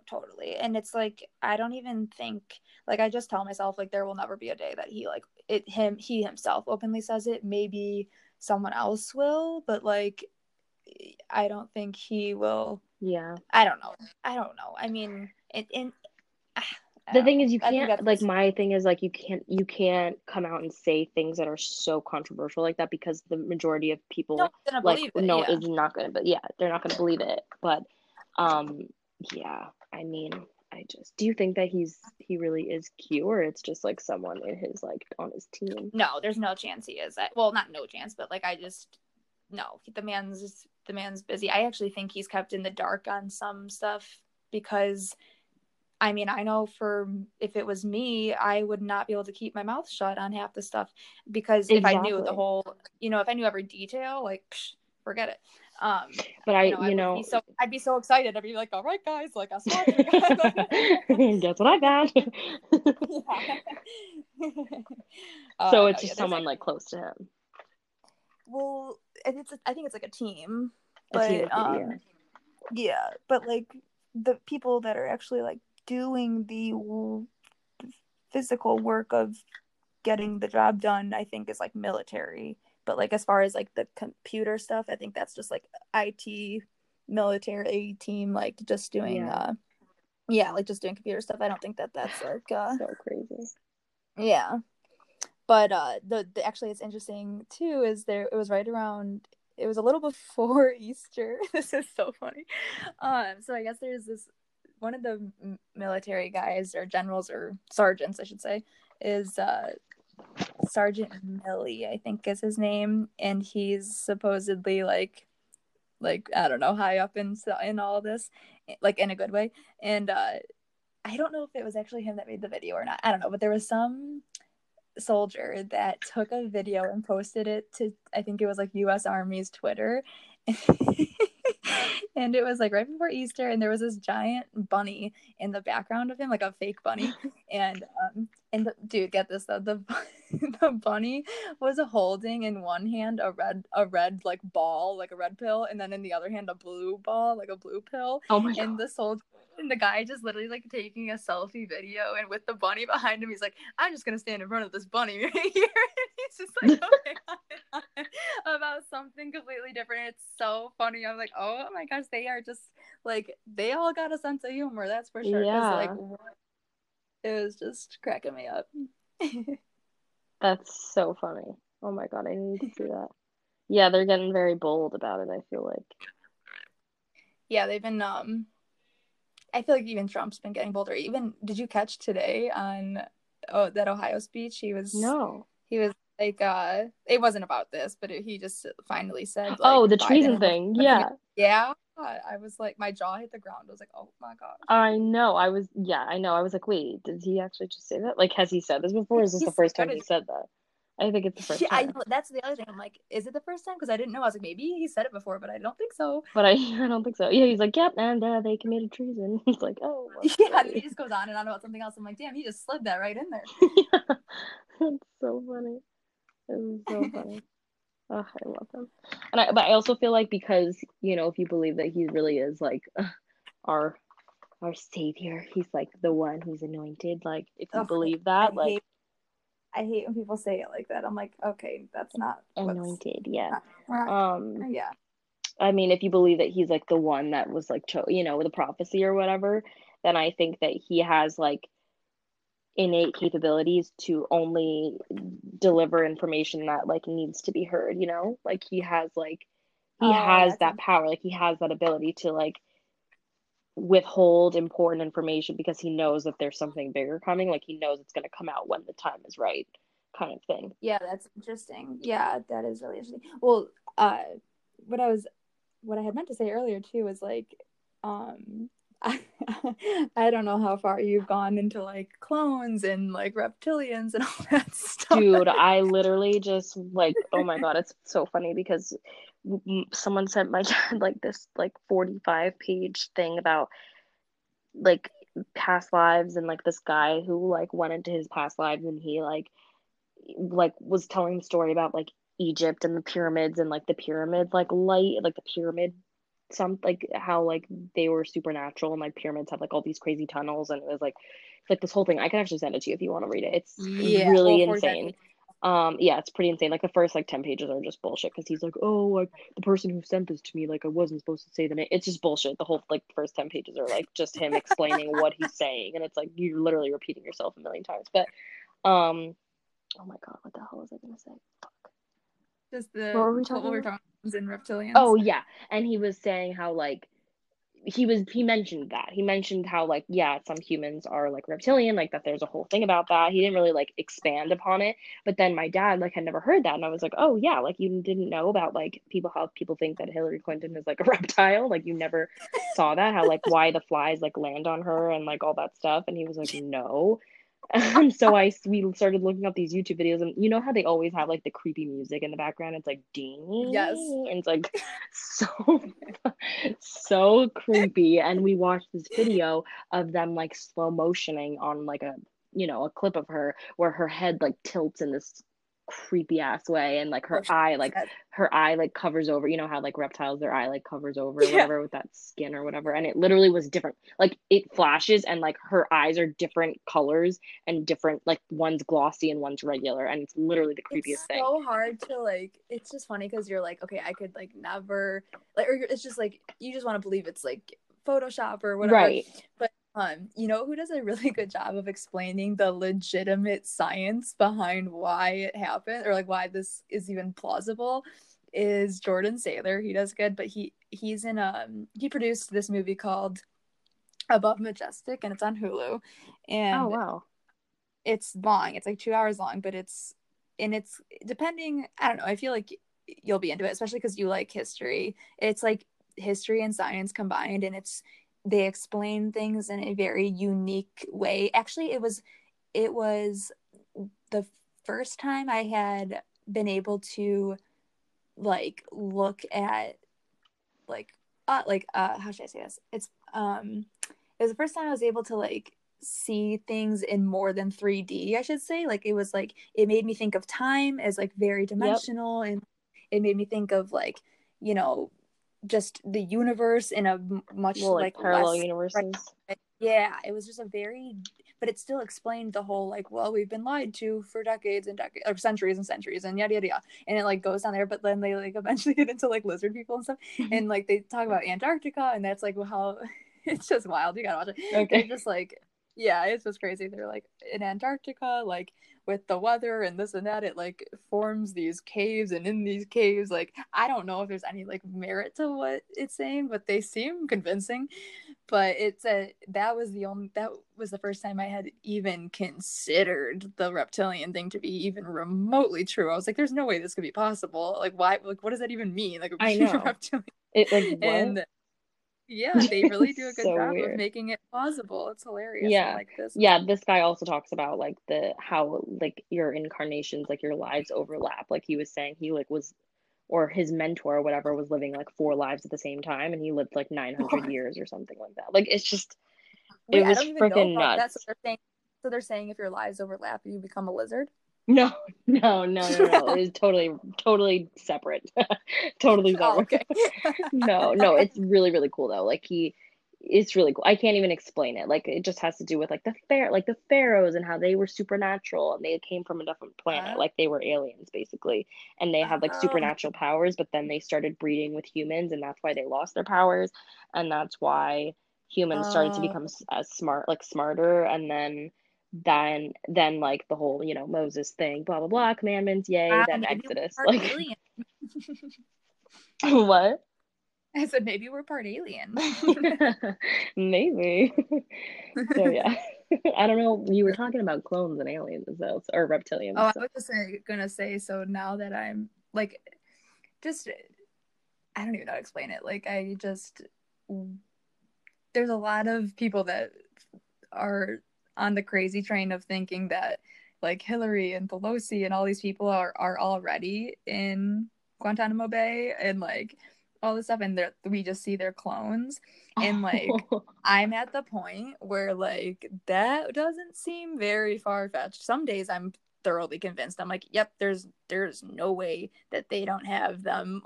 Totally. And it's like, I don't even think, like, I just tell myself like there will never be a day that he himself openly says it. Maybe someone else will, but like I don't think he will. Yeah. I don't know. I mean, the thing is, you can't, like, my thing is, like, you can't come out and say things that are so controversial like that, because the majority of people, is not going to, but yeah, they're not going to believe it. But, yeah, I mean, do you think that he really is Q, or it's just, like, someone in his, like, on his team? No, there's no chance he is. Not no chance, but, like, no, the man's busy. I actually think he's kept in the dark on some stuff because... I mean, I know if it was me, I would not be able to keep my mouth shut on half the stuff, because if I knew the whole, if I knew every detail, like, forget it. But I'd be so excited. I'd be like, all right, guys, like, I saw you. Guess what I got. So it's just someone like close to him. Well, I think it's like a team, but like the people that are actually like doing the physical work of getting the job done, I think, is like military. But like as far as like the computer stuff, I think that's just like IT military team, like just doing like just doing computer stuff. I don't think that's like so crazy. Yeah, but the actually it's interesting too is there it was right around. It was a little before Easter. This is so funny. So I guess there's this one of the military guys or generals or sergeants, I should say, is Sergeant Milley, I think is his name, and he's supposedly like I don't know, high up in all this, like in a good way. And I don't know if it was actually him that made the video or not. I don't know, but there was some soldier that took a video and posted it to, I think it was like U.S. Army's Twitter, and it was like right before Easter, and there was this giant bunny in the background of him, like a fake bunny, and dude, get this though, the bunny was holding in one hand a red like ball, like a red pill, and then in the other hand a blue ball, like a blue pill. Oh my God. And the soldier. And the guy just literally like taking a selfie video, and with the bunny behind him, he's like, "I'm just gonna stand in front of this bunny right here." And he's just like, okay, on about something completely different. It's so funny. I'm like, oh my gosh, they are just like they all got a sense of humor. That's for sure. Yeah. Like, it was just cracking me up. That's so funny. Oh my God, I need to see that. Yeah, they're getting very bold about it, I feel like. Yeah, they've been I feel like even Trump's been getting bolder. Even, did you catch today on that Ohio speech? He was like, it wasn't about this, but he just finally said, like, "Oh, the Biden treason thing." Yeah, yeah. I was like, my jaw hit the ground. I was like, "Oh my God." I know. I know. I was like, "Wait, did he actually just say that? Like, has he said this before? Or is this the first time he said that?" I think it's the first time. That's the other thing. I'm like, is it the first time? Because I didn't know. I was like, maybe he said it before, but I don't think so. But I don't think so. Yeah, he's like, yep, and they committed treason. It's like, oh. Yeah, he just goes on and on about something else. I'm like, damn, he just slid that right in there. Yeah. That's so funny. It was so funny. Oh, I love him. But I also feel like because, if you believe that he really is, like, our savior, he's, like, the one who's anointed. Like, if you believe that, like. I hate when people say it like that. I'm like, okay, that's not anointed. Yeah. Yeah. I mean, if you believe that he's like the one that was like, the prophecy or whatever, then I think that he has like innate capabilities to only deliver information that like needs to be heard. Like he has that power. Like he has that ability to like withhold important information because he knows that there's something bigger coming, like he knows it's going to come out when the time is right, kind of thing. Yeah, that's interesting. Yeah, that is really interesting. Well, what I had meant to say earlier too was like I don't know how far you've gone into like clones and like reptilians and all that stuff. Dude, I literally just like, oh my God, it's so funny because someone sent my dad like this like 45-page thing about like past lives and like this guy who like went into his past lives and he like was telling the story about like Egypt and the pyramids and like the pyramid like light, like the pyramid some like how like they were supernatural and like pyramids had like all these crazy tunnels and it was like this whole thing. I can actually send it to you if you want to read it. It's really insane. Yeah, it's pretty insane. Like the first 10 pages are just bullshit because he's like, oh, the person who sent this to me, I wasn't supposed to say the name. It's just bullshit. The whole first 10 pages are just him explaining what he's saying, and it's you're literally repeating yourself a million times. But oh my god, what the hell was I gonna say? Fuck. Just the what were we talking about? In reptilians. Oh yeah, and he was saying how he mentioned how yeah, some humans are reptilian, that there's a whole thing about that. He didn't really expand upon it, but then my dad had never heard that, and I was like, oh yeah, you didn't know about how people think that Hillary Clinton is a reptile, you never saw that, how why the flies land on her and all that stuff. And he was like, no. And so we started looking up these YouTube videos, and you know how they always have the creepy music in the background? It's ding, yes, and it's so creepy. And we watched this video of them slow motioning on a clip of her where her head tilts in this creepy ass way, and her eye covers over, you know how reptiles, their eye covers over, yeah, or whatever, with that skin or whatever. And it literally was different, it flashes, and her eyes are different colors and different, one's glossy and one's regular, and it's literally the creepiest thing. It's so hard to it's just funny because you're okay, I could never or it's just you just want to believe it's Photoshop or whatever, right? But you know who does a really good job of explaining the legitimate science behind why it happened, or why this is even plausible, is Jordan Saylor. He does good, but he's in he produced this movie called Above Majestic, and it's on Hulu. And oh wow, it's long. It's 2 hours long, but it's depending. I don't know. I feel you'll be into it, especially because you like history. It's history and science combined, and they explain things in a very unique way. Actually, it was the first time I had been able to look at how should I say this? It's it was the first time I was able to see things in more than 3D, I should say. It was it made me think of time as very dimensional, yep, and it made me think of you know, just the universe in a much parallel universes. Yeah, it was just but it still explained the whole we've been lied to for decades and decades, or centuries and centuries, and yada yada yada, and it goes down there. But then they eventually get into lizard people and stuff, and they talk about Antarctica, and that's how it's just wild. You gotta watch it. Okay. They're just yeah, it's just crazy. They're in Antarctica, with the weather and this and that, it forms these caves, and in these caves, I don't know if there's any merit to what it's saying, but they seem convincing. But that was the first time I had even considered the reptilian thing to be even remotely true. I was there's no way this could be possible. Why? What does that even mean? I know. Reptilian. What? And yeah, they really do a good job of making it plausible. It's hilarious. Yeah, this. Yeah, this guy also talks about how your incarnations, your lives overlap. He was saying he was, or his mentor or whatever, was living 4 lives at the same time, and he lived 900 years or something like that. It's just it was freaking nuts. That's what they're saying. So they're saying if your lives overlap, you become a lizard. No. It was totally separate. Totally separate. Oh, okay. No, it's really, really cool though. It's really cool. I can't even explain it. It just has to do with the pharaohs and how they were supernatural, and they came from a different planet. They were aliens basically, and they had supernatural powers, but then they started breeding with humans, and that's why they lost their powers, and that's why humans started to become smarter, and then the whole, you know, Moses thing, blah blah blah, commandments, yay, then Exodus. What? I said maybe we're part alien. Maybe. So yeah. I don't know. You were talking about clones and aliens themselves, or reptilians. Oh, so. I was just gonna say, so now that I'm just, I don't even know how to explain it. There's a lot of people that are on the crazy train of thinking that Hillary and Pelosi and all these people are already in Guantanamo Bay and all this stuff, and we just see their clones, and I'm at the point where that doesn't seem very far-fetched. Some days I'm thoroughly convinced. I'm yep, there's no way that they don't have them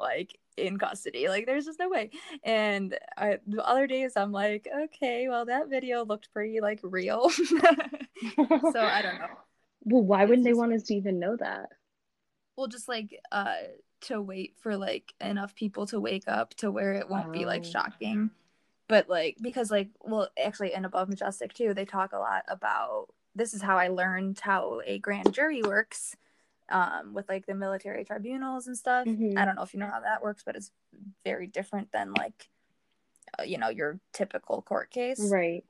in custody. There's just no way. And the other days I'm okay, well, that video looked pretty real. So I don't know. Well, why wouldn't they want us to even know that? Well, just like to wait for like enough people to wake up to where it won't be like shocking. But like, because like, well, actually in Above Majestic too, they talk a lot about, this is how I learned how a grand jury works, with like the military tribunals and stuff. Mm-hmm. I don't know if you know how that works, but it's very different than like, you know, your typical court case. Right.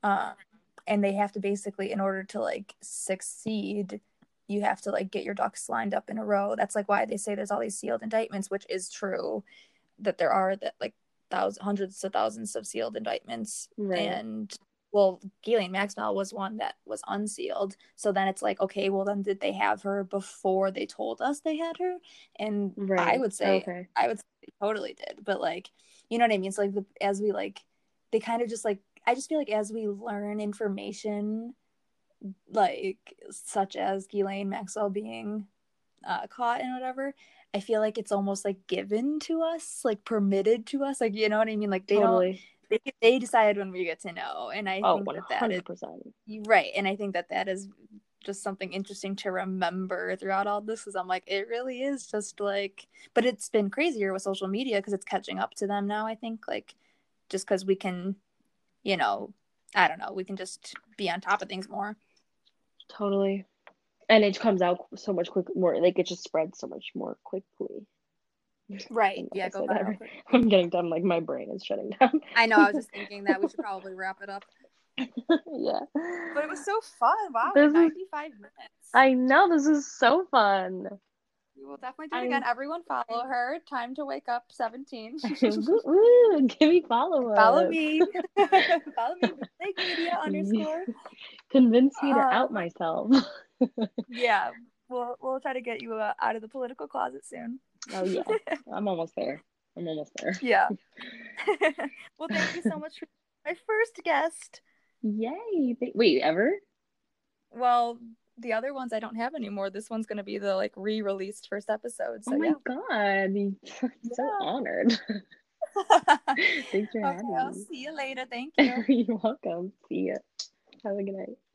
And they have to basically, in order to like succeed, you have to like get your ducks lined up in a row. That's like why they say there's all these sealed indictments, which is true, that there are that like thousands, hundreds to thousands of sealed indictments. Right. And well, Ghislaine Maxwell was one that was unsealed. So then it's like, okay, well then did they have her before they told us they had her? And right. I would say, okay. I would say they totally did. But like, you know what I mean? So like, as we like, they kind of just like, I just feel like as we learn information, like such as Ghislaine Maxwell being caught and whatever, I feel like it's almost like given to us, like permitted to us, like, you know what I mean? Like they totally. Don't, they decide when we get to know. And I think that 100%. Is right. And I think that that is just something interesting to remember throughout all this, because I'm like, it really is just like, but it's been crazier with social media because it's catching up to them now, I think, like just because we can, you know, I don't know, we can just be on top of things more. Totally. And it comes out so much quicker, more like it just spreads so much more quickly. Right. Yeah, go back. I'm getting done, like my brain is shutting down. I know, I was just thinking that we should probably wrap it up. Yeah. But it was so fun. Wow, 95 minutes. I know, this is so fun. We will definitely do it again. Everyone follow her. Time to Wake Up 17. Woo, give me follow-up. Follow me. Follow me. Bootleg Media _ Convince me to out myself. Yeah. We'll try to get you out of the political closet soon. Oh, yeah. I'm almost there. Yeah. Well, thank you so much for my first guest. Yay. Wait, ever? Well... the other ones I don't have anymore. This one's going to be the like re-released first episode. So, oh my God. I'm so honored. Thanks for having me. I'll see you later. Thank you. You're welcome. See ya. Have a good night.